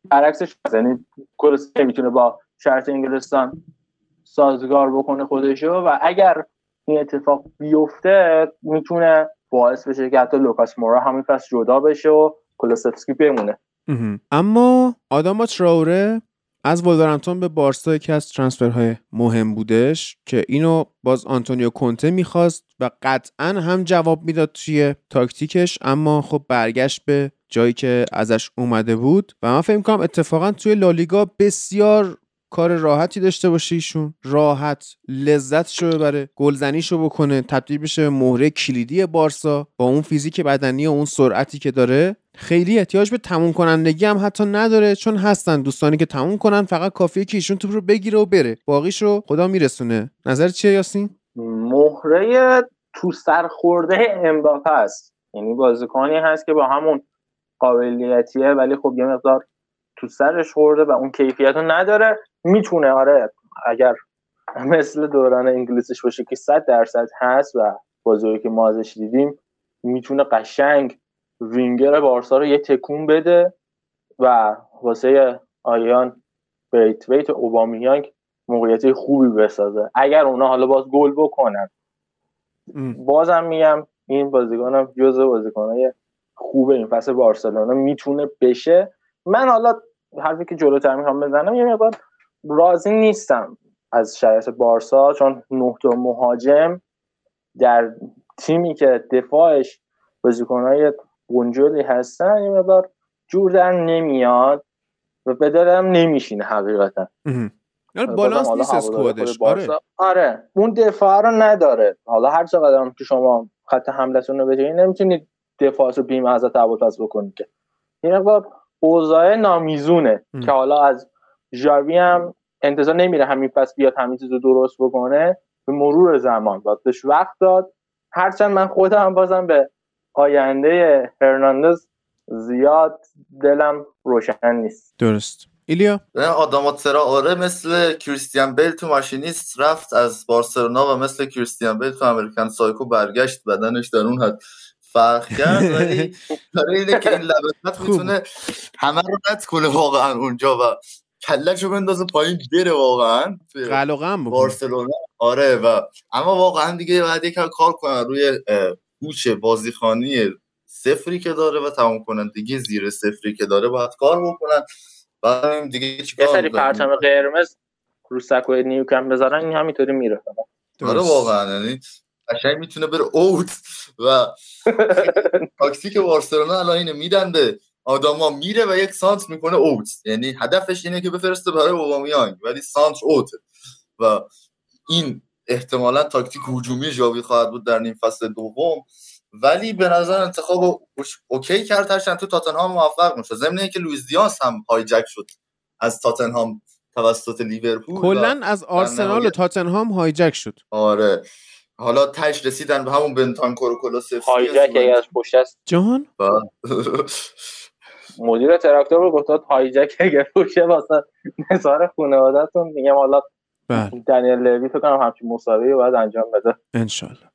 برعکسش یعنی کلسه میتونه با شرط انگلستان سازگار بکنه خودشو و اگر این اتفاق بیفته میتونه باعث بشه که حتی لوکاس مورا همین فصل جدا بشه و کولوسفسکی بمونه. اما آداما تراوره از ولورهمپتون به بارسا یکی از ترانسفرهای مهم بودش که اینو باز آنتونیو کونته میخواست و قطعا هم جواب میداد توی تاکتیکش اما خب برگشت به جایی که ازش اومده بود و من فکر می‌کنم اتفاقا توی لالیگا بسیار کار راحتی داشته باشه ایشون راحت لذتشو ببره گلزنیشو بکنه تبدیل بشه به مهره کلیدی بارسا با اون فیزیک بدنی و اون سرعتی که داره خیلی احتیاج به تموم کنندگی هم حتی نداره چون هستن دوستانی که تموم کنن فقط کافیه که ایشون توپ رو بگیره و بره باقیش رو خدا میرسونه. نظر چیه یاسین؟ مهره تو سر خورده امباپه است یعنی بازیکنی هست که با همون قابلیتیه ولی خب یه مقدار تو سرش خورده و اون کیفیتو نداره. میتونه آره اگر مثل دوران انگلیسش باشه که 100% هست و بازیایی که ما ازش دیدیم میتونه قشنگ وینگر بارسا رو یه تکون بده و واسه آیان بیتویت اوبامیانگ موقعیت خوبی بسازه اگر اونا حالا باز گل بکنن. بازم میگم این بازیکنم جزو بازیکنای خوبه این فصل بارسلونا میتونه بشه. من حالا حرفی که جلوتر میخوام بزنم یه مقدار راضی نیستم از شرایط بارسا چون 9 تا مهاجم در تیمی که دفاعش بازیکن‌های گنجلی هستن یه مقدار جور در نمیاد و به درم نمیشینه حقیقتا. یعنی بالانس نیست اسکوادش. آره اون دفاع رو نداره. حالا هر چقدر هم که شما خط حملتون رو بجوین نمیتونید دفاعش رو بیم ازت ابوالفضل بکنید که. یه مقدار اوضاع نامیزونه که حالا از ژاوی هم انتظار نمیره همین پس بیاد همین چیزو درست بکنه، به مرور زمان بهش وقت داد. هرچند من خودم بازم به آینده هرناندز زیاد دلم روشن نیست. درست. ایلیا؟ آداماترا آره مثل کریستیان بیل تو ماشینیست رفت از بارسلونا و مثل کریستیان بیل تو امریکن سایکو برگشت، بدنش در اون حد فرق کرد، ولی داره اینه که این لبنت میتونه همه رو رد کنه واقعا اونجا و کلش رو بندازه پایین بره واقعا قلقم بارسلونا. آره و اما واقعا دیگه باید یکم کار کنن روی هوش بازیخوانی صفری که داره و تمام کنن دیگه زیر صفری که داره باید کار بکنن. بعدم دیگه چیکار کنن؟ یه سری پرچم قرمز رو سکوی نیوکام بذارن این همینطوری میره. آره واقعا یعنی قشنگ میتونه بره اوت و تاکتیک بارسلونا الان اینو میدن به آداما میره و یک سانت میکنه اوت، یعنی هدفش اینه که بفرسته برای اوبامیانگ ولی سانت اوت و این احتمالاً تاکتیک هجومی ژاوی خواهد بود در نیم فصل دوم. ولی به نظر انتخاب اوکی کرد، هرچند تو تاتنهام موفق نشد، ضمن اینکه لوئیس دیاز هم هایجک شد از تاتنهام توسط لیورپول، کلاً از آرسنال و تاتنهام هایجک شد. آره حالا تاش رسیدن به همون بنتانکور و کلوسفسکی هایجک از پشت است جان مدیر تراکتور گفت هایجک اگه پوشه واسه نظاره خانواده‌تون. میگم حالا دنیل لوی فکر کنم همچین مسابقه‌ای باید انجام بده ان شاء الله.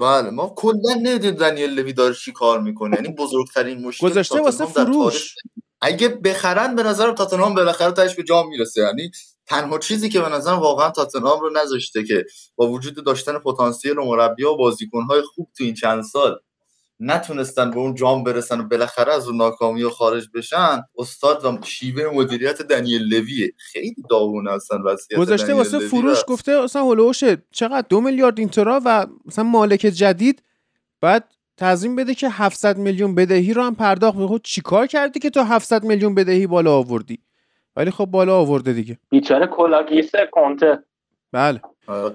بله ما کلا ندیدیم دنیل لوی داره چی کار میکنه، یعنی بزرگترین مشکل گذاشته واسه فروش. اگه بخرن به نظرم تاتنهام بالاخره تاش به جام میرسه، یعنی تنها چیزی که به نظرم واقعا تاتنهام رو نذاشته که با وجود داشتن پتانسیل و مربی‌ها و بازیکن‌های خوب تو این چند سال نتونستن به اون جام برسن و بالاخره از اون ناکامی‌ها خارج بشن، استاد و شیوه مدیریت دنیل لویه. خیلی داغونه هستن وضعیت. گذاشته واسه فروش گفته اصلا هولوش چقدر 2 میلیارد اینترا و مثلا مالک جدید بعد تعظیم بده که 700 میلیون بدهی رو هم پرداخت می‌خواد. چیکار کردی که تو 700 میلیون بدهی بالا آوردی؟ ولی خب بالا آورده دیگه. بیچاره کولاگیس کنته. بله.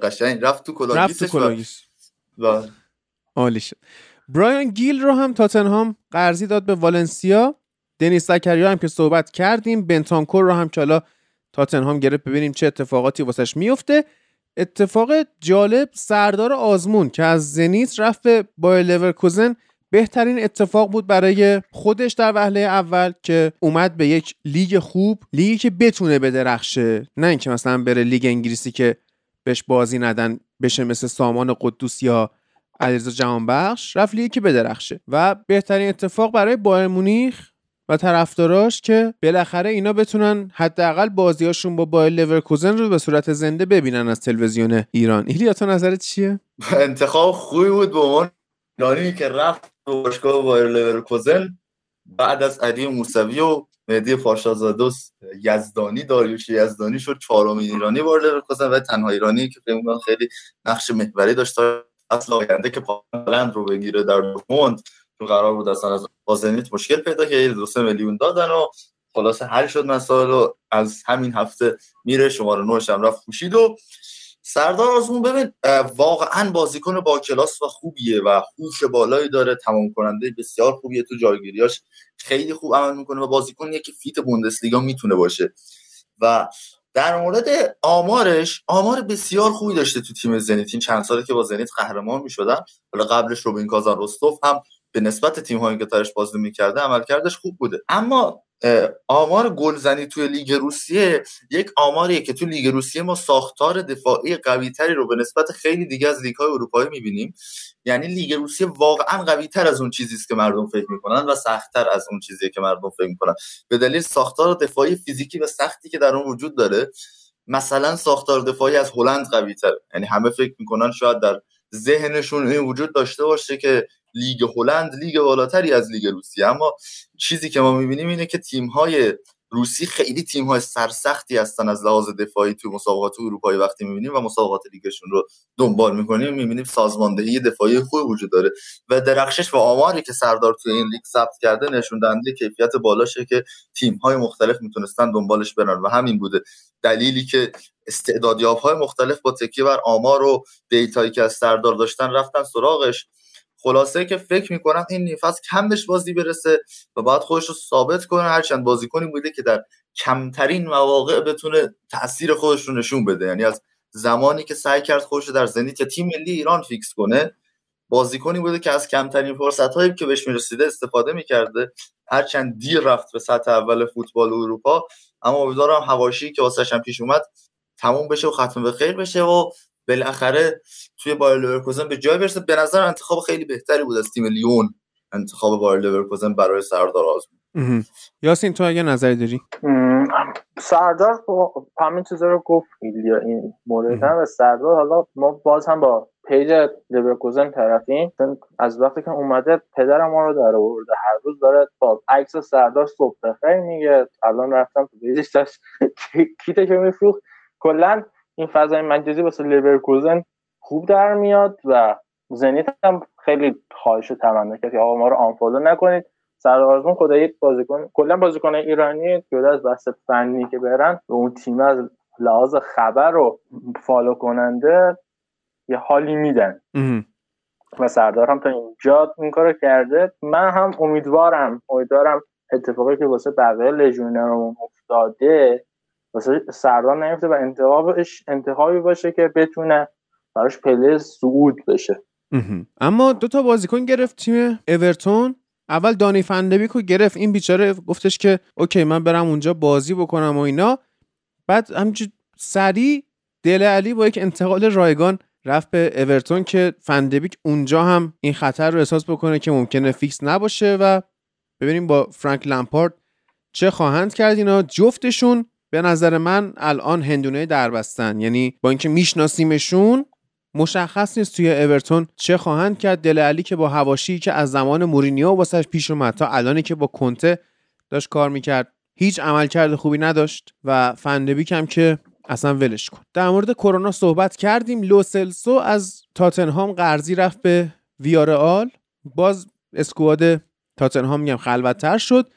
قشنگ رفت تو کولاگیسش. رفت تو کولاگیس. بله. عالی شد. برایان گیل رو هم تاتنهام قرضی داد به والنسیا، دنیس زکریا هم که صحبت کردیم، بنتانکور رو هم که حالا تاتنهام گرفت، ببینیم چه اتفاقاتی واسش میفته. اتفاق جالب سردار آزمون که از زنیت رفت به بایر لورکوزن بهترین اتفاق بود برای خودش در وهله اول که اومد به یک لیگ خوب، لیگی که بتونه بدرخشه، نه اینکه مثلا بره لیگ انگلیسی که بهش بازی ندن بشه مثل سامان قدوس یا علیرضا جهانبخش، رفت لیگی که بدرخشه و بهترین اتفاق برای بایر مونیخ و طرفداراش که بالاخره اینا بتونن حداقل بازیاشون با بایر لورکوزن رو به صورت زنده ببینن از تلویزیون ایران. ایلیا تو نظرت چیه؟ انتخاب خوبی بود به ایرانی که رفت باشگاه بایر لورکوزن بعد از علی موسوی و مهدی پاشازاده و یزدانی، داریوش یزدانی شد چهارمین ایرانی بایر لورکوزن و تنها ایرانی که فهمیدن خیلی نقش محوری داشت اصلا آینده که پالند رو بگیره در دوموند، چون قرار بود اصلا از بازنیت مشکل پیدا که 2 میلیون دادن و خلاصه حل شد مسائل و از همین هفته میره شماره 9 هم رفت پوشید. و سردار آزمون ببین واقعا بازیکن با کلاس و خوبیه و هوش بالایی داره، تمام کننده بسیار خوبیه، تو جایگیریاش خیلی خوب عمل میکنه و بازیکنیه که فیت بوندسلیگا میتونه باشه و در مورد آمارش آمار بسیار خوبی داشته تو تیم زنیت. این چند ساله که با زنیت قهرمان میشدن، حالا قبلش رو به این کازان رستوف هم به نسبت تیم‌هایی که ترش بازی میکرده عملکردش خوب بوده، اما آمار گلزنی توی لیگ روسیه یک آماریه که تو لیگ روسیه ما ساختار دفاعی قوی‌تری رو به نسبت خیلی دیگه از لیگ‌های اروپایی می‌بینیم، یعنی لیگ روسیه واقعا قوی‌تر از اون چیزی است که مردم فکر می‌کنن و سخت‌تر از اون چیزیه که مردم فکر می‌کنن به دلیل ساختار دفاعی فیزیکی و سختی که در اون وجود داره. مثلا ساختار دفاعی از هلند قوی‌تره، یعنی همه فکر می‌کنن شاید در ذهنشون این وجود داشته باشه که لیگ هلند لیگ بالاتری از لیگ روسیه، اما چیزی که ما می‌بینیم اینه که تیم‌های روسی خیلی تیم‌های سرسختی هستن از لحاظ دفاعی تو مسابقات اروپایی. وقتی می‌بینیم و مسابقات لیگشون رو دنبال می‌کنیم می‌بینیم سازماندهی دفاعی خوب وجود داره و درخشش و آماری که سردار تو این لیگ ثبت کرده نشون دهنده کیفیت بالاشه که تیم‌های مختلف میتونستن دنبالش برن و همین بوده دلیلی که استعدادیاب‌های مختلف با تکیه بر آمار و دیتایی که از سردار داشتن رفتن سراغش. خلاصه که فکر میکنم این فصل کمش بازی برسه و بعد خودش رو ثابت کنه، هرچند بازیکنی بوده که در کمترین مواقع بتونه تأثیر خودش رو نشون بده. یعنی از زمانی که سعی کرد خودش رو در زنیت تیم ملی ایران فیکس کنه بازیکنی بوده که از کمترین فرصت‌هایی که بهش میرسیده استفاده میکرده، هرچند دیر رفت به سطح اول فوتبال اروپا، اما امیدوارم حواشی که واسش هم پیش اومد تموم بشه و ختم به خیر بشه و بالاخره توی بایر لورکوزن به جای برسه. به نظر انتخاب خیلی بهتری بود از تیم لیون انتخاب بایر لورکوزن برای سردار آزمون. یاسین تو اگه نظری داری؟ سردار همین چیزا رو گفت یا این مورد هم سردار، حالا ما باز هم با پیج لورکوزن طرفیم، از وقتی که اومده پدرم ما رو در آورده، هر روز داره با عکس سردار صبح بخیر میگه. الان رفتم تو پیجش داشت کیتشو میفروخت. کلا این فضای مجازی واسه لیورکوزن خوب در میاد و زنیت هم خیلی خواهش و تمنا کرد که آقا ما رو آنفالو نکنید. سردار آزمون خدایی بازیکن کلا بازیکن ایرانی جدا از بحث فنی که برن به اون تیم از لحاظ خبر و فالو کننده یه حالی میدن و سردار هم تا اینجا این کارو کرده. من هم امیدوارم اتفاقی که واسه بقیه لژیونرمون افتاده واسه سردار نیفته و انتخابی باشه که بتونه براش پله صعود بشه. اما دوتا بازیکن گرفت تیم ایورتون، اول دانی فندبیک رو گرفت، این بیچاره گفتش که اوکی من برم اونجا بازی بکنم و اینا، بعد همینجوری سریع دل علی با یک انتقال رایگان رفت به ایورتون که فندبیک اونجا هم این خطر رو احساس بکنه که ممکنه فیکس نباشه و ببینیم با فرانک لمپارد چه خواهند کرد. اینا جفتشون به نظر من الان هندونه دربستن، یعنی با اینکه میشناسیمشون مشخص نیست توی ایورتون چه خواهند کرد. دل علی که با حواشی که از زمان مورینیو واسش پیش اومد تا الانی که با کنته داشت کار میکرد هیچ عملکرد خوبی نداشت و فندبیک هم که اصلا ولش کن. در مورد کرونا صحبت کردیم. لوسلسو از تاتنهام قرضی رفت به ویارئال، باز اسکواد تاتنهام میگم خلوت‌تر شد.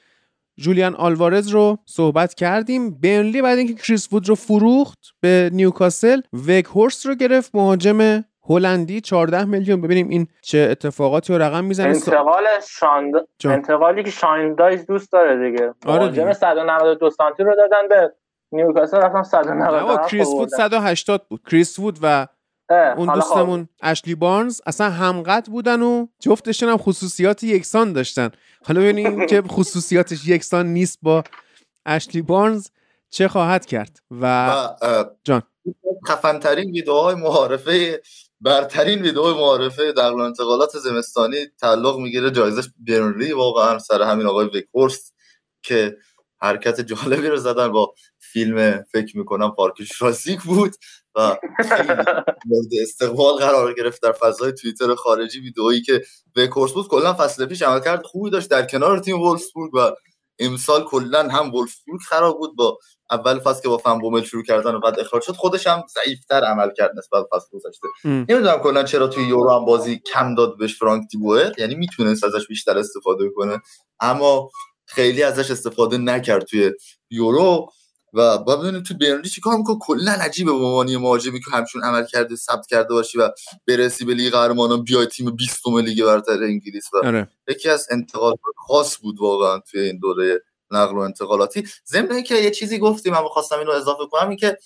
جولیان آلوارز رو صحبت کردیم. بینلی بعد اینکه کریس وود رو فروخت به نیوکاسل ویک هورست رو گرفت، مهاجم هلندی 14 میلیون. ببینیم این چه اتفاقاتی رو رقم میزنه. انتقالی که شاندایز دوست داره دیگه. مهاجم 192 سانتی رو دادن به نیوکاسل، رفتن 190. کریس وود 180 بود. کریس وود و اون دوستمون اشلی بارنز اصلا همقد بودن و جفتشون هم خصوصیات یکسان داشتن. حالا ببینیم که خصوصیاتش یکسان نیست با اشلی بارنز چه خواهد کرد. و جان خفن‌ترین ویدئوهای معارفه، برترین ویدئوی معارفه در انتقالات زمستانی تعلق میگیره جایزه برنلی واقعا سر همین آقای ویکورس که حرکت جالبی رو زدن با فیلم فکر میکنم پارک شراسیک بود و مورد استقبال قرار گرفت در فضای توییتر خارجی. ویدئویی که ویکورس بود کلا فصل پیش عملکرد خوبی داشت در کنار تیم وولفسبورگ و امسال کلا هم وولفسبورگ خراب بود با اول فصل که با فن بومل شروع کردن و بعد اخراج شد، خودش هم ضعیف‌تر عمل کرد نسبت به فصل گذشته. نمیدونم کلا چرا توی یورو هم بازی کم داد بهش فرانک دیبوئر، یعنی میتونست ازش بیشتر استفاده کنه اما خیلی ازش استفاده نکرد توی یورو و با ببینیم تو برنلی چیکار میکنه. کلا عجیبه به عنوان مهاجمی که همچون عمل کرده ثبت کرده باشی و برسی به لیگ قهرمانان بیای تیم 20م لیگ برتر انگلیس و آره. یکی از انتقالات خاص بود واقعا توی این دوره نقل و انتقالاتی. ضمن که یه چیزی گفتیم من خواستم اینو اضافه کنم، این که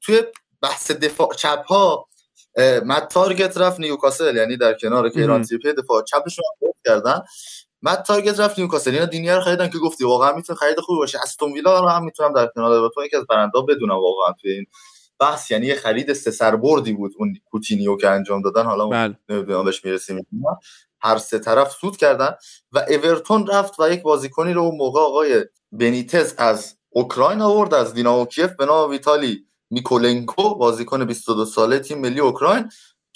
توی بحث دفاع چپ ها مت تارگت رفت نیوکاسل، یعنی در کنار که ایران تیپه دفاع چپشون خوب کردن مت تارگت رفت نیوکاسل، اینا دینیار رو خریدن که گفتی واقعا میتونه خرید خوبی باشه. استون ویلا رو هم میتونم در کنار ایورتون یکی از برنده بدونم واقعا توی این بحث، یعنی خرید سه سربردی بود اون کوتینیو که انجام دادن، حالا بهش میرسیم. هر سه طرف سود کردن و ایورتون رفت و یک بازیکنی رو اون موقع آقای بنیتز از اوکراین آورد از دینامو کیف به نام ویتالی میکولنکو، بازیکن 22 ساله تیم ملی اوکراین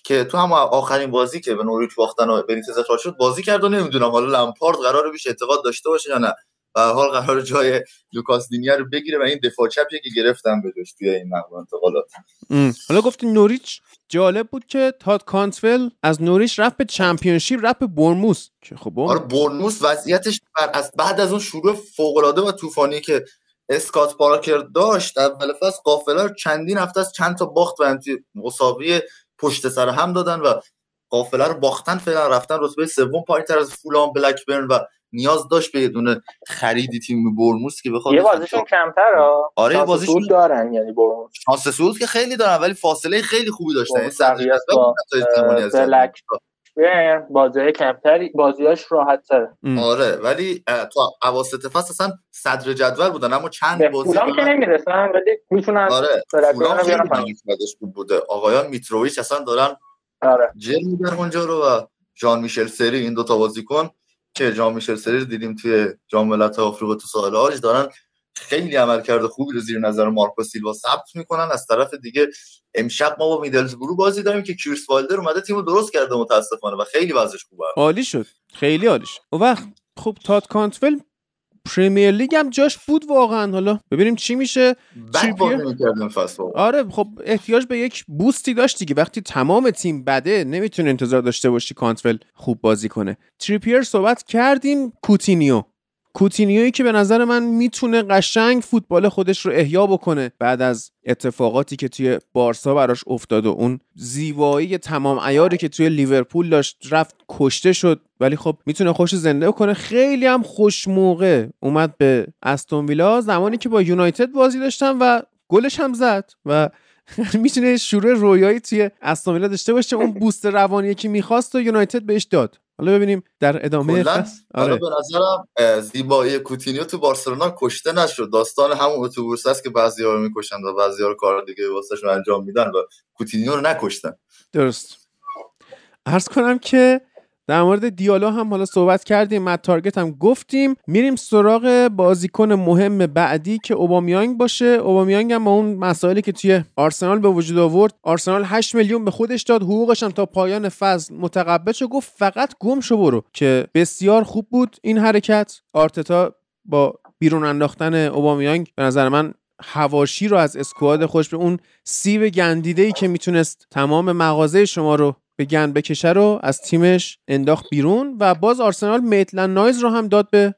که تو هم آخرین بازی که به نوریچ باختن و بنیتز اخراج شد بازی کرد و نمیدونم حالا لمپارد قراره بیش اعتقاد داشته باشه یا نه، به هر حال قرار جای لوکاس دینیا رو بگیره و این دفاع چپی که گرفتم به جوش توی این نقل و انتقالات. حالا گفتین نوریچ، جالب بود که تاد کانتفل از نوریچ رفت به چمپیونشیپ، رفت به بورموس. چه خب آره بورموس وضعیتش از بعد از اون شروع فوق‌العاده و طوفانی که اسکات پارکر داشت اول فصل، قافله رو چندین هفته از چند تا باخت و مساوی پشت سر هم دادن و قافله رو باختن، فعلا رفتن رتبه سوم، پایین‌تر از فولام، بلکبرن و نیاز داشت به یه دونه خریدی تیم بورموس که بخواد یه بازیشون کمتر ها. آره یه بازیشون دارن، یعنی بورموس شانس صعود که خیلی دارن ولی فاصله خیلی خوبی داشتن، این سقیاس با بلک بازی‌های کمتری، بازی‌هاش راحت‌تره. آره ولی تو اواسط فصل اصلا صدر جدول بودن اما چند بازی فولام که نمی‌رسن ولی می‌تونن بلکبرن رو بیارن پایین. بوده آقایان میتروویچ اصلا دارن جر می‌دارن اونجا رو و ژان میشل سری، این دو تا بازیکن که جام میشل سری دیدیم توی جام ملت‌های آفریقا تو سال آج دارن خیلی عملکرد خوبی رو زیر نظر مارکو سیلوا ثبت میکنن. از طرف دیگه امشب ما با میدلزبرو بازی داریم که کیرس والدر اومده تیمو درست کرده متاسفانه و خیلی وضعش خوبه، عالی شد، خیلی عالی شد. اون وقت خب تات کانتفل پریمیر لیگ هم جاش بود واقعا، حالا ببینیم چی میشه. بعد بازی می‌کردن فصل. آره خب احتیاج به یک بوستی داشت دیگه، وقتی تمام تیم بده نمیتونه انتظار داشته باشی کانتفل خوب بازی کنه. تریپیر صحبت کردیم، کوتینیویی که به نظر من میتونه قشنگ فوتبال خودش رو احیا بکنه بعد از اتفاقاتی که توی بارسا براش افتاد و اون زیبایی تمام عیاری که توی لیورپول داشت، رفت کشته شد ولی خب میتونه خوش زنده بکنه. خیلی هم خوش موقع اومد به استون ویلا زمانی که با یونایتد بازی داشتن و گلش هم زد و میتونه شروع رویایی توی استون ویلا داشته باشه، اون بوست روانی که می‌خواست و یونایتد بهش داد. حالا ببینیم در ادامه فصل. آره به نظرم زیبایی کوتینیو تو بارسلونا کشته نشد، داستان همون اتوبوس است که بعضی‌ها رو می‌کشند و بعضی‌ها رو کار دیگه واسهشون انجام میدن و کوتینیو رو نکشتن. درست. عرض کنم که در مورد دیالو هم حالا صحبت کردیم، مد تارگت هم گفتیم، میریم سراغ بازیکن مهم بعدی که اوبامیانگ باشه. اوبامیانگ هم اون مسائلی که توی آرسنال به وجود آورد، آرسنال 8 میلیون به خودش داد، حقوقش هم تا پایان فصل متقبل شد، گفت فقط گم شو برو، که بسیار خوب بود این حرکت. آرتتا با بیرون انداختن اوبامیانگ به نظر من حواشی رو از اسکواد خوش به اون سیب گندیده‌ای که میتونست تمام مغازه شما رو بگن بکشه رو از تیمش انداخت بیرون و باز آرسنال میتلند نایز رو هم داد به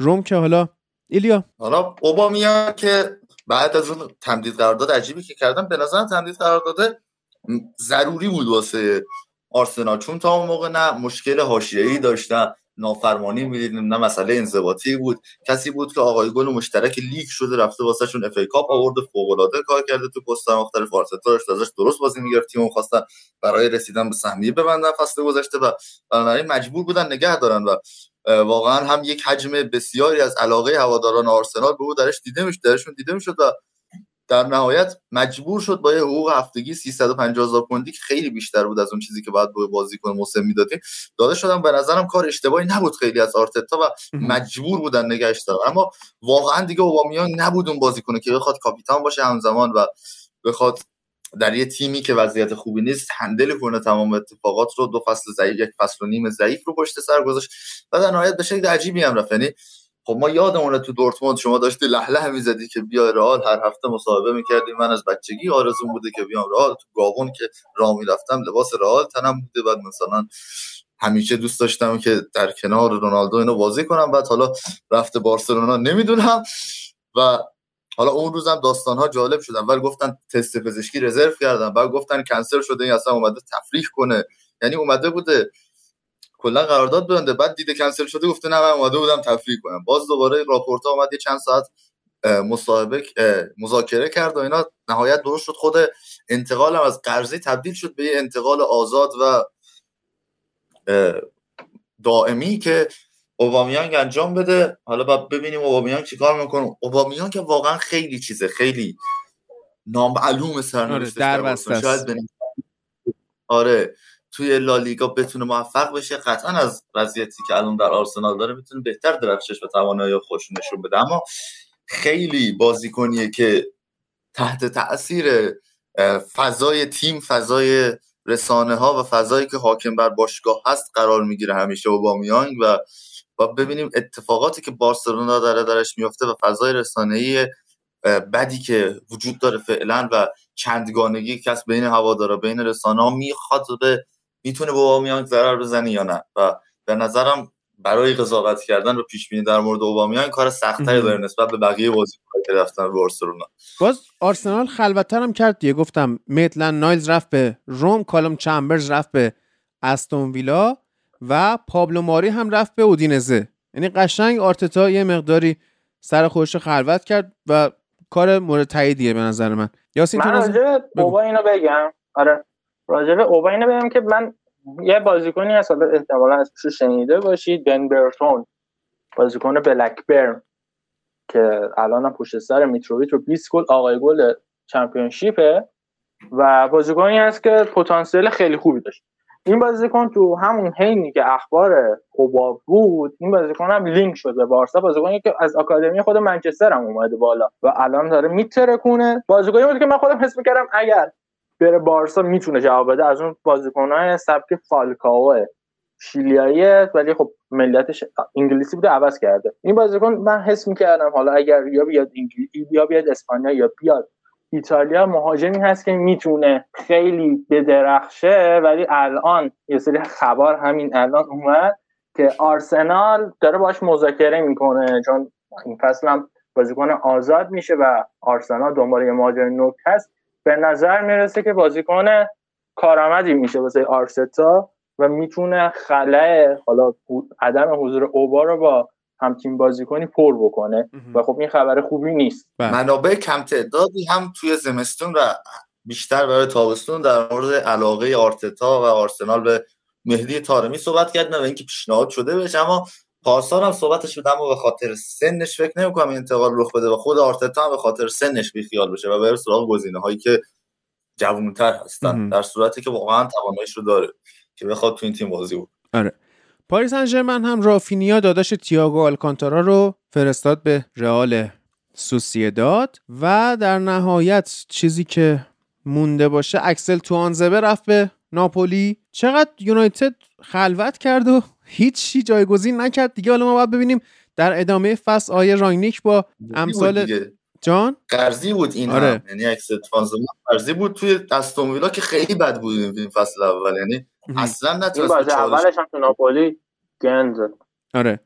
رم. که حالا ایلیا، حالا اوبامیانگ که بعد از اون تمدید قرارداد عجیبی که کردن، به نظر تمدید قرارداد ضروری بود واسه آرسنال، چون تا اون موقع نه مشکل حاشیه‌ای داشتن، نافرمانی می‌دیدن، نه مسئله انضباطی بود، کسی بود که آقای گل مشترک لیگ شده رفته واسهشون اف ای کاپ آورده، فوق‌العاده کار کرده تو پست‌های مختلف، فارستا داشت ازش درست بازی می‌گرفت، تیمو خواستن برای رسیدن به سهمیه ببندن فصل گذشته و بنابراین مجبور بودن نگه دارن و واقعا هم یک حجم بسیاری از علاقه هواداران آرسنال به او درشون دیده می‌شد و در نهایت مجبور شد با یه حقوق هفتگی 350,000 پوندی که خیلی بیشتر بود از اون چیزی که باید بازیکن موسم میدادیم داده شدن. به نظرم کار اشتباهی نبود خیلی از آرتتا و مجبور بودن نگهش دارن، اما واقعا دیگه اوبامیانگ نبود اون بازیکن که بخواد کاپیتان باشه همزمان و بخواد در یه تیمی که وضعیت خوبی نیست هندل کنه تمام اتفاقات رو. دو فصل ضعیف، یک فصل و نیم ضعیف رو پشت سر گذاشت و در نهایت به شکل عجیبی هم رفت. یعنی خب ما یادمونه تو دورتموند شما داشتی لهله میزدی که بیا رئال، هر هفته مصاحبه میکردی، من از بچگی آرزوم بوده که بیام رئال، تو گاون که راه میرفتم لباس رئال تنم بوده، بعد مثلا همیشه دوست داشتم که در کنار رونالدو اینو بازی کنم، بعد حالا رفته بارسلونا نمیدونم. و حالا اون روزم داستان‌ها جالب شدن، ولی گفتن تست پزشکی رزرو کردن، بعد گفتن کنسل شده، این اصلا اومده تفریح کنه، یعنی اومده بوده کلا قرارداد بنده، بعد دیده کنسل شده گفته نه من اومده بودم تفریح کنم. باز دوباره راپورتا اومد یه چند ساعت مصاحبه مذاکره کرد و اینا، نهایت درست شد. خود انتقالم از قرضی تبدیل شد به یه انتقال آزاد و دائمی که اوبامیانگ انجام بده. حالا بعد ببینیم اوبامیانگ چیکار میکنه. اوبامیانگ که واقعا خیلی چیزه، خیلی نامعلوم سرنوشتش دربسته، شاید آره توی لالیگا بتونه موفق بشه، قطعا از وضعیتی که الان در آرسنال داره میتونه بهتر درخشش و توانایی خودش نشون بده، اما خیلی بازیکنیه که تحت تأثیر فضای تیم، فضای رسانه ها و فضایی که حاکم بر باشگاه هست قرار میگیره همیشه اوبامیانگ و و ببینیم اتفاقاتی که بارسلونا داره درش میفته و فضای رسانه‌ای بدی که وجود داره فعلا و چندگانگی کس بین هوادارا بین رسانه‌ها میخواد به میتونه با اوبامیانگ ضرر بزنه یا نه. و به نظرم برای قضاوت کردن و پیشبینی در مورد اوبامیانگ کار سخت‌تری داره نسبت به بقیه بازیکن‌ها که رفتن بارسلونا. باز آرسنال خلوت‌تر هم کرد دیگه، گفتم میتلند نایلز رفت به روم، کالوم چمبرز رفت به استون ویلا و پابلو ماری هم رفت به اودینزه. یعنی قشنگ آرتتا یه مقداری سر خودش خلوت کرد و کار مورد تاییدیه به نظر من. یاسین تو راجع به اوبا اینو بگم؟ آره راجع به اوبا اینو بگم که من یه بازیکنی هست احتمالاً اسمش شنیده باشید، بن برتون، بازیکن بلکبرن که الانم پشت سر میتروویچ رو 20 گل آقای گل چمپیونشیپه و بازیکنی هست که پتانسیل خیلی خوبی داشت. این بازیکن تو همون حینی که اخبار حباب بود این بازیکن هم لینک شد به بارسا، بازیکنی که از آکادمی خود منچستر هم اومده بالا و الان داره میترکونه. بازیکنی بود که من خودم حس می‌کردم اگر بره بارسا میتونه جواب بده، از اون بازیکن‌های سبک فالکاو شیلیاییه ولی خب ملیتش انگلیسی بوده عوض کرده. این بازیکن من حس می‌کردم حالا اگر یا بیاد انگلیس یا بیاد اسپانیا یا بیاد ایتالیا، مهاجمی هست که میتونه خیلی بدرخشه. ولی الان یه سری خبر همین الان اومد که آرسنال داره باش مذاکره میکنه، چون این فصل هم بازیکن آزاد میشه و آرسنال دنبال یه مهاجم نوک هست. به نظر میرسه که بازیکن کارآمدی میشه واسه آرتتا و میتونه خلأ حالا عدم حضور اوبا رو با همچین بازیکنی پر بکنه و خب این خبر خوبی نیست. منابع کم تعدادی هم توی زمستون و بیشتر برای تابستون در مورد علاقه آرتتا و آرسنال به مهدی طارمی صحبت کردن و اینکه پیشنهاد شده بهش، اما پارسال هم صحبتش شد اما به خاطر سنش فکر نمی‌کنم انتقال رخ بده و خود آرتتا هم به خاطر سنش بیخیال بشه و بره سراغ گزینه‌هایی که جوان‌تر هستن، در صورتی که واقعا تواناییش رو داره که بخواد تو این تیم بازی کنه. آره پاریس سن ژرمن هم رافینیا داداش تییاگو آلکانتارا رو فرستاد به رئال سوسییداد و در نهایت چیزی که مونده باشه اکسل توانزبه رفت به ناپولی. چقدر یونایتد خلوت کرد و هیچی جایگزین نکرد دیگه. حالا ما باید ببینیم در ادامه فصل آیه رانگنیک با امثال جان قرضی بود این آره. هم یعنی اکسل توانزبه قرضی بود توی استون ویلا که خیلی بد بود این فصل اول، یعنی اصلا نتونست بازی اولش هم تو ناپولی گند. آره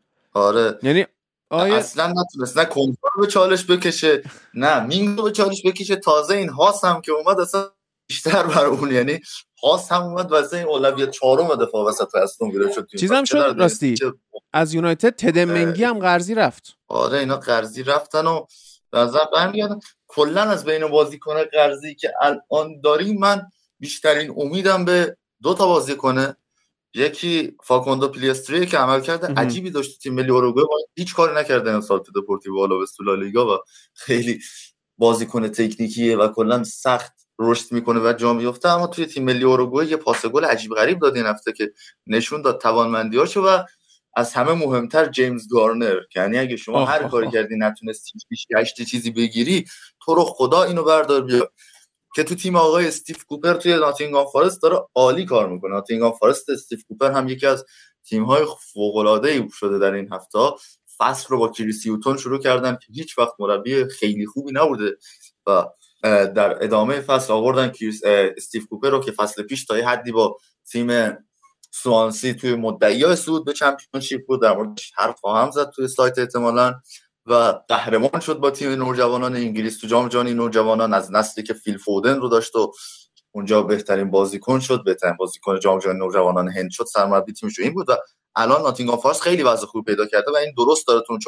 یعنی اصلا نتونست نه کنترل به چالش بکشه نه مینگو به چالش بکشه. تازه این هاس هم که اومد اصلا بیشتر بر اون، یعنی هاس هم اومد واسه این اولویت چهارم دفاع وسط راستون گرفت شد. چیزم شد راستی از یونایتد تدمنگی هم قرضی رفت. آره اینا قرضی رفتن و بازم برمیگردن. کلا از بین بازیکن‌های قرضی که الان داریم من بیشترین امیدم به دو تا بازیکنه، یکی فاکوندو پلیستری که عمل کرده عجیبی داشت تیم ملی اوروگوئه، هیچ کاری نکرده امسال تو دپورتیو آلاوس لالیگا و خیلی بازیکن تکنیکیه و کلا سخت رشد میکنه و جا میفته، اما توی تیم ملی اوروگوئه یه پاس گل عجیب غریب داد این هفته که نشون داد توانمندیاشو. و از همه مهمتر جیمز گارنر، یعنی اگه شما هر کاری کردی نتونستی هیچ چیزی بگیری تو رو خدا اینو بردار بیا، که تو تیم آقای استیو کوپر توی ناتینگهام فارست داره عالی کار میکنه. ناتینگهام فارست استیو کوپر هم یکی از تیم‌های فوق‌العاده‌ای شده در این هفته. فصل رو با کریس یوتون شروع کردن که هیچ وقت مربی خیلی خوبی نبوده و در ادامه فصل آوردن کریس استیو کوپر رو که فصل پیش تا یه حدی با تیم سوانسی توی مدعیای صعود به چمپیونشیپ بود، در موردش حرف هم زد توی سایت احتمالاً و قهرمان شد با تیم نوجوانان انگلیس تو جام جهانی نوجوانان، از نسلی که فیل فودن رو داشت و اونجا بهترین بازیکن شد، بهترین بازیکن جام جهانی نوجوانان هند شد، سرمربی تیمش این بود و الان ناتینگهام فارست خیلی وضع خوب پیدا کرده و این درست داره تون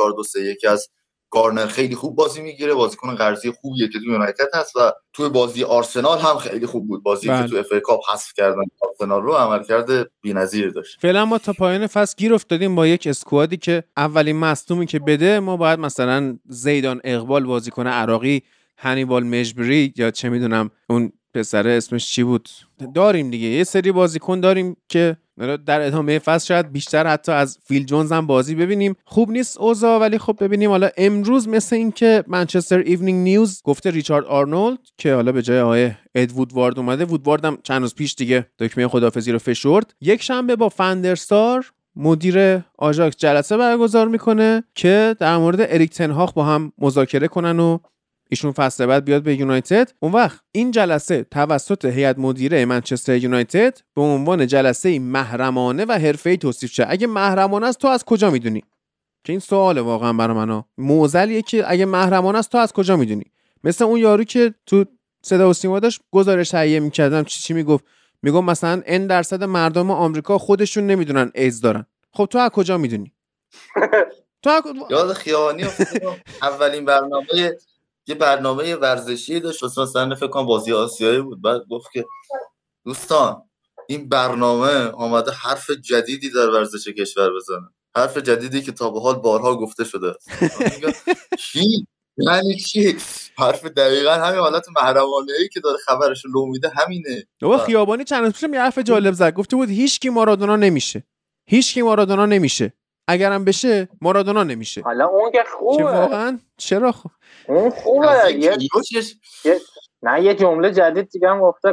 4-2-3 که از گارنر خیلی خوب بازی میگیره، بازیکن قرضی خوبیه که تو یونایتد هست و توی بازی آرسنال هم خیلی خوب بود، بازی که تو اف ای کاپ حذف کردن آرسنال رو عملکرد بی‌نظیر داشت. فعلا ما تا پایان فصل گیر افتادیم با یک اسکوادی که اولین مصدومی که بده ما باید مثلا زیدان اقبال بازیکن عراقی، هنیبال مجبری یا چه میدونم اون پسر اسمش چی بود داریم دیگه، یه سری بازیکن داریم که در ادامه فصل شاید بیشتر حتی از فیل جونز هم بازی ببینیم. خوب نیست اوزا، ولی خب ببینیم. حالا امروز مثل این که منچستر ایونینگ نیوز گفته ریچارد آرنولد که حالا به جای آقای اد وودوارد اومده، وودوارد هم چند روز پیش دیگه دکمه خداحافظی رو فشرد، یک شنبه با فندرسار مدیر آژاکس جلسه برگزار میکنه که در مورد اریک تن هاگ با هم مذاکره کنن و ایشون فصل بعد بیاد به یونایتد. اون وقت این جلسه توسط هیئت مدیره منچستر یونایتد به عنوان جلسه محرمانه و حرفه‌ای توصیف شده. اگه محرمانه است تو از کجا میدونی؟ که این سواله واقعا برای منو. موزلیه که اگه محرمانه است تو از کجا میدونی؟ مثلا اون یارو که تو صدا و سیما داشت گزارش تهیه می‌کردم چی میگفت؟ میگم مثلا این درصد مردم آمریکا خودشون نمیدونن ایدز دارن. خب تو از کجا میدونی؟ یاد خیابانی اولین برنامه یه برنامه ورزشی داشت مثلا فکر کنم بازی آسیایی بود، بعد گفت که دوستان این برنامه اومده حرف جدیدی در ورزش کشور بزنه، حرف جدیدی که تا به حال بارها گفته شده است. چی؟ یعنی چی؟ حرف دقیقاً همین حالت محرمانه‌ای که داره خبرشو لو میده همینه. بابا خیابانی چند روز پیش یه حرف جالب زد، گفته بود هیچکی مارادونا نمیشه، هیچکی مارادونا نمیشه، اگرم بشه مارادونا نمیشه. حالا اون که خوبه چه واقعا چرا خوب اون خوبه یه جمله جدید دیگه هم گفته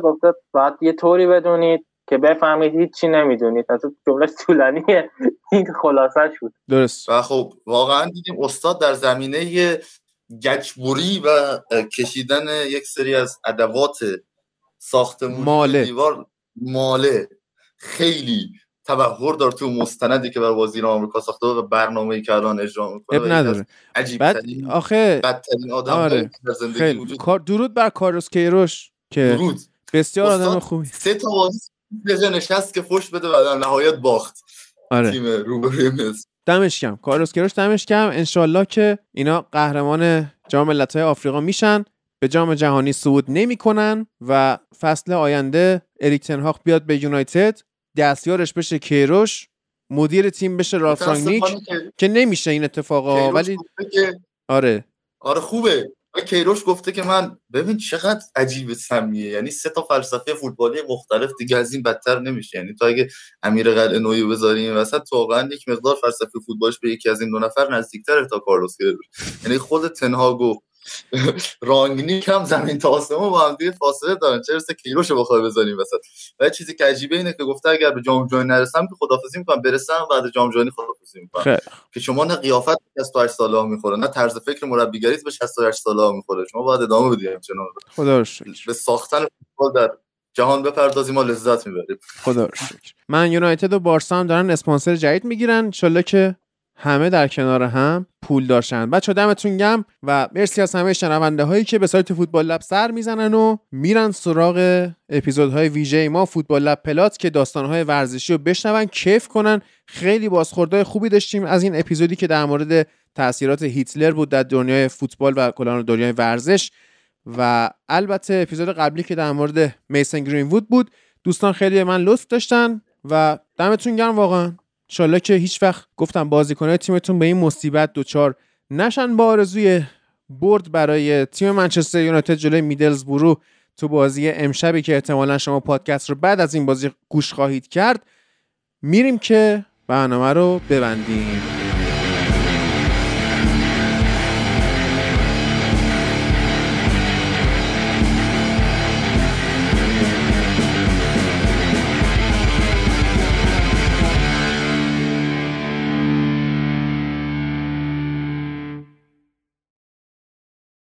باید یه طوری بدونید که بفهمید هیچ چی نمیدونید. اصلا جمله طولانیه، این خلاصه‌اش بود. درست. و خب واقعا دیدیم استاد در زمینه گچبوری و کشیدن یک سری از ادوات ساختمانی دیوار ماله خیلی تبهر داره تو مستندی که بر وزیر آمریکا ساخته و برنامه‌ای که الان اجرا می‌کنه. عجیب. بعد آخه بدترین آدم در زندگی وجود. درود بر کاروس کیروش که درود. بسیار آدم خوبی. سه تا بازی نشست که فوش بده و در نهایت باخت. تیم روبروی مصر. دمش گرم کاروس کیروش، دمش گرم. ان شاءالله که اینا قهرمان جام ملت‌های آفریقا میشن، به جام جهانی صعود نمی‌کنن و فصل آینده اریک تن هاگ بیاد به یونایتد، دستیارش بشه کیروش، مدیر تیم بشه رافرانگنیک که نمیشه این اتفاقا. ولی آره خوبه. کیروش گفته که من ببین چقدر عجیب سمیه، یعنی سه تا فلسفه فوتبالی مختلف دیگه از این بدتر نمیشه. یعنی تو اگه امیر قلعه نویو بذاریم وسط تو واقعا یک مقدار فلسفه فوتبالش به یکی از این دو نفر نزدیک‌تره تا کارلوس کیروش. یعنی خود تن هاگ و رانگنیک هم زمین تا آسمون با هم دیگه فاصله دارن، چه رسه کیروش بخوای بزنیم وسط. و چیزی که عجیبه اینه که گفته اگر به جام جهانی نرسم که خدافظی می‌کنم، برسم بعد جام جهانی خدافظی می‌کنم. که شما نه قیافت از 8 ساله‌ها می‌خوره، نه طرز فکر مربیگریت به 68 ساله‌ها می‌خوره. شما باید ادامه بدید جناب. خدا رو شکر. به ساختن فوتبال در جهان بپردازیم ما لذت می‌بریم. خدا رو شکر. من یونایتد و بارسا هم دارن اسپانسر جدید می‌گیرن، انشالله که همه در کنار هم پول داشتن. بچه دمتون گم و مرسی از همه شنونده هایی که به سایت فوتبال لب سر میزنن و میرن سراغ اپیزودهای ویژه ما فوتبال لب پلات که داستانهای ورزشی رو بشنون، کیف کنن. خیلی بازخوردهای خوبی داشتیم از این اپیزودی که در مورد تأثیرات هیتلر بود در دنیای فوتبال و کلا دنیای ورزش، و البته اپیزود قبلی که در مورد میسن گرین‌وود بود. دوستان خیلی من لطف داشتن و دمتون گرم واقعا. انشالله که هیچ وقت گفتم بازیکن‌های تیمتون به این مصیبت دوچار نشن، با آرزوی برد برای تیم منچستر یونایتد جلوی میدلزبرو تو بازی امشبی که احتمالاً شما پادکست رو بعد از این بازی گوش خواهید کرد. میریم که برنامه رو ببندیم.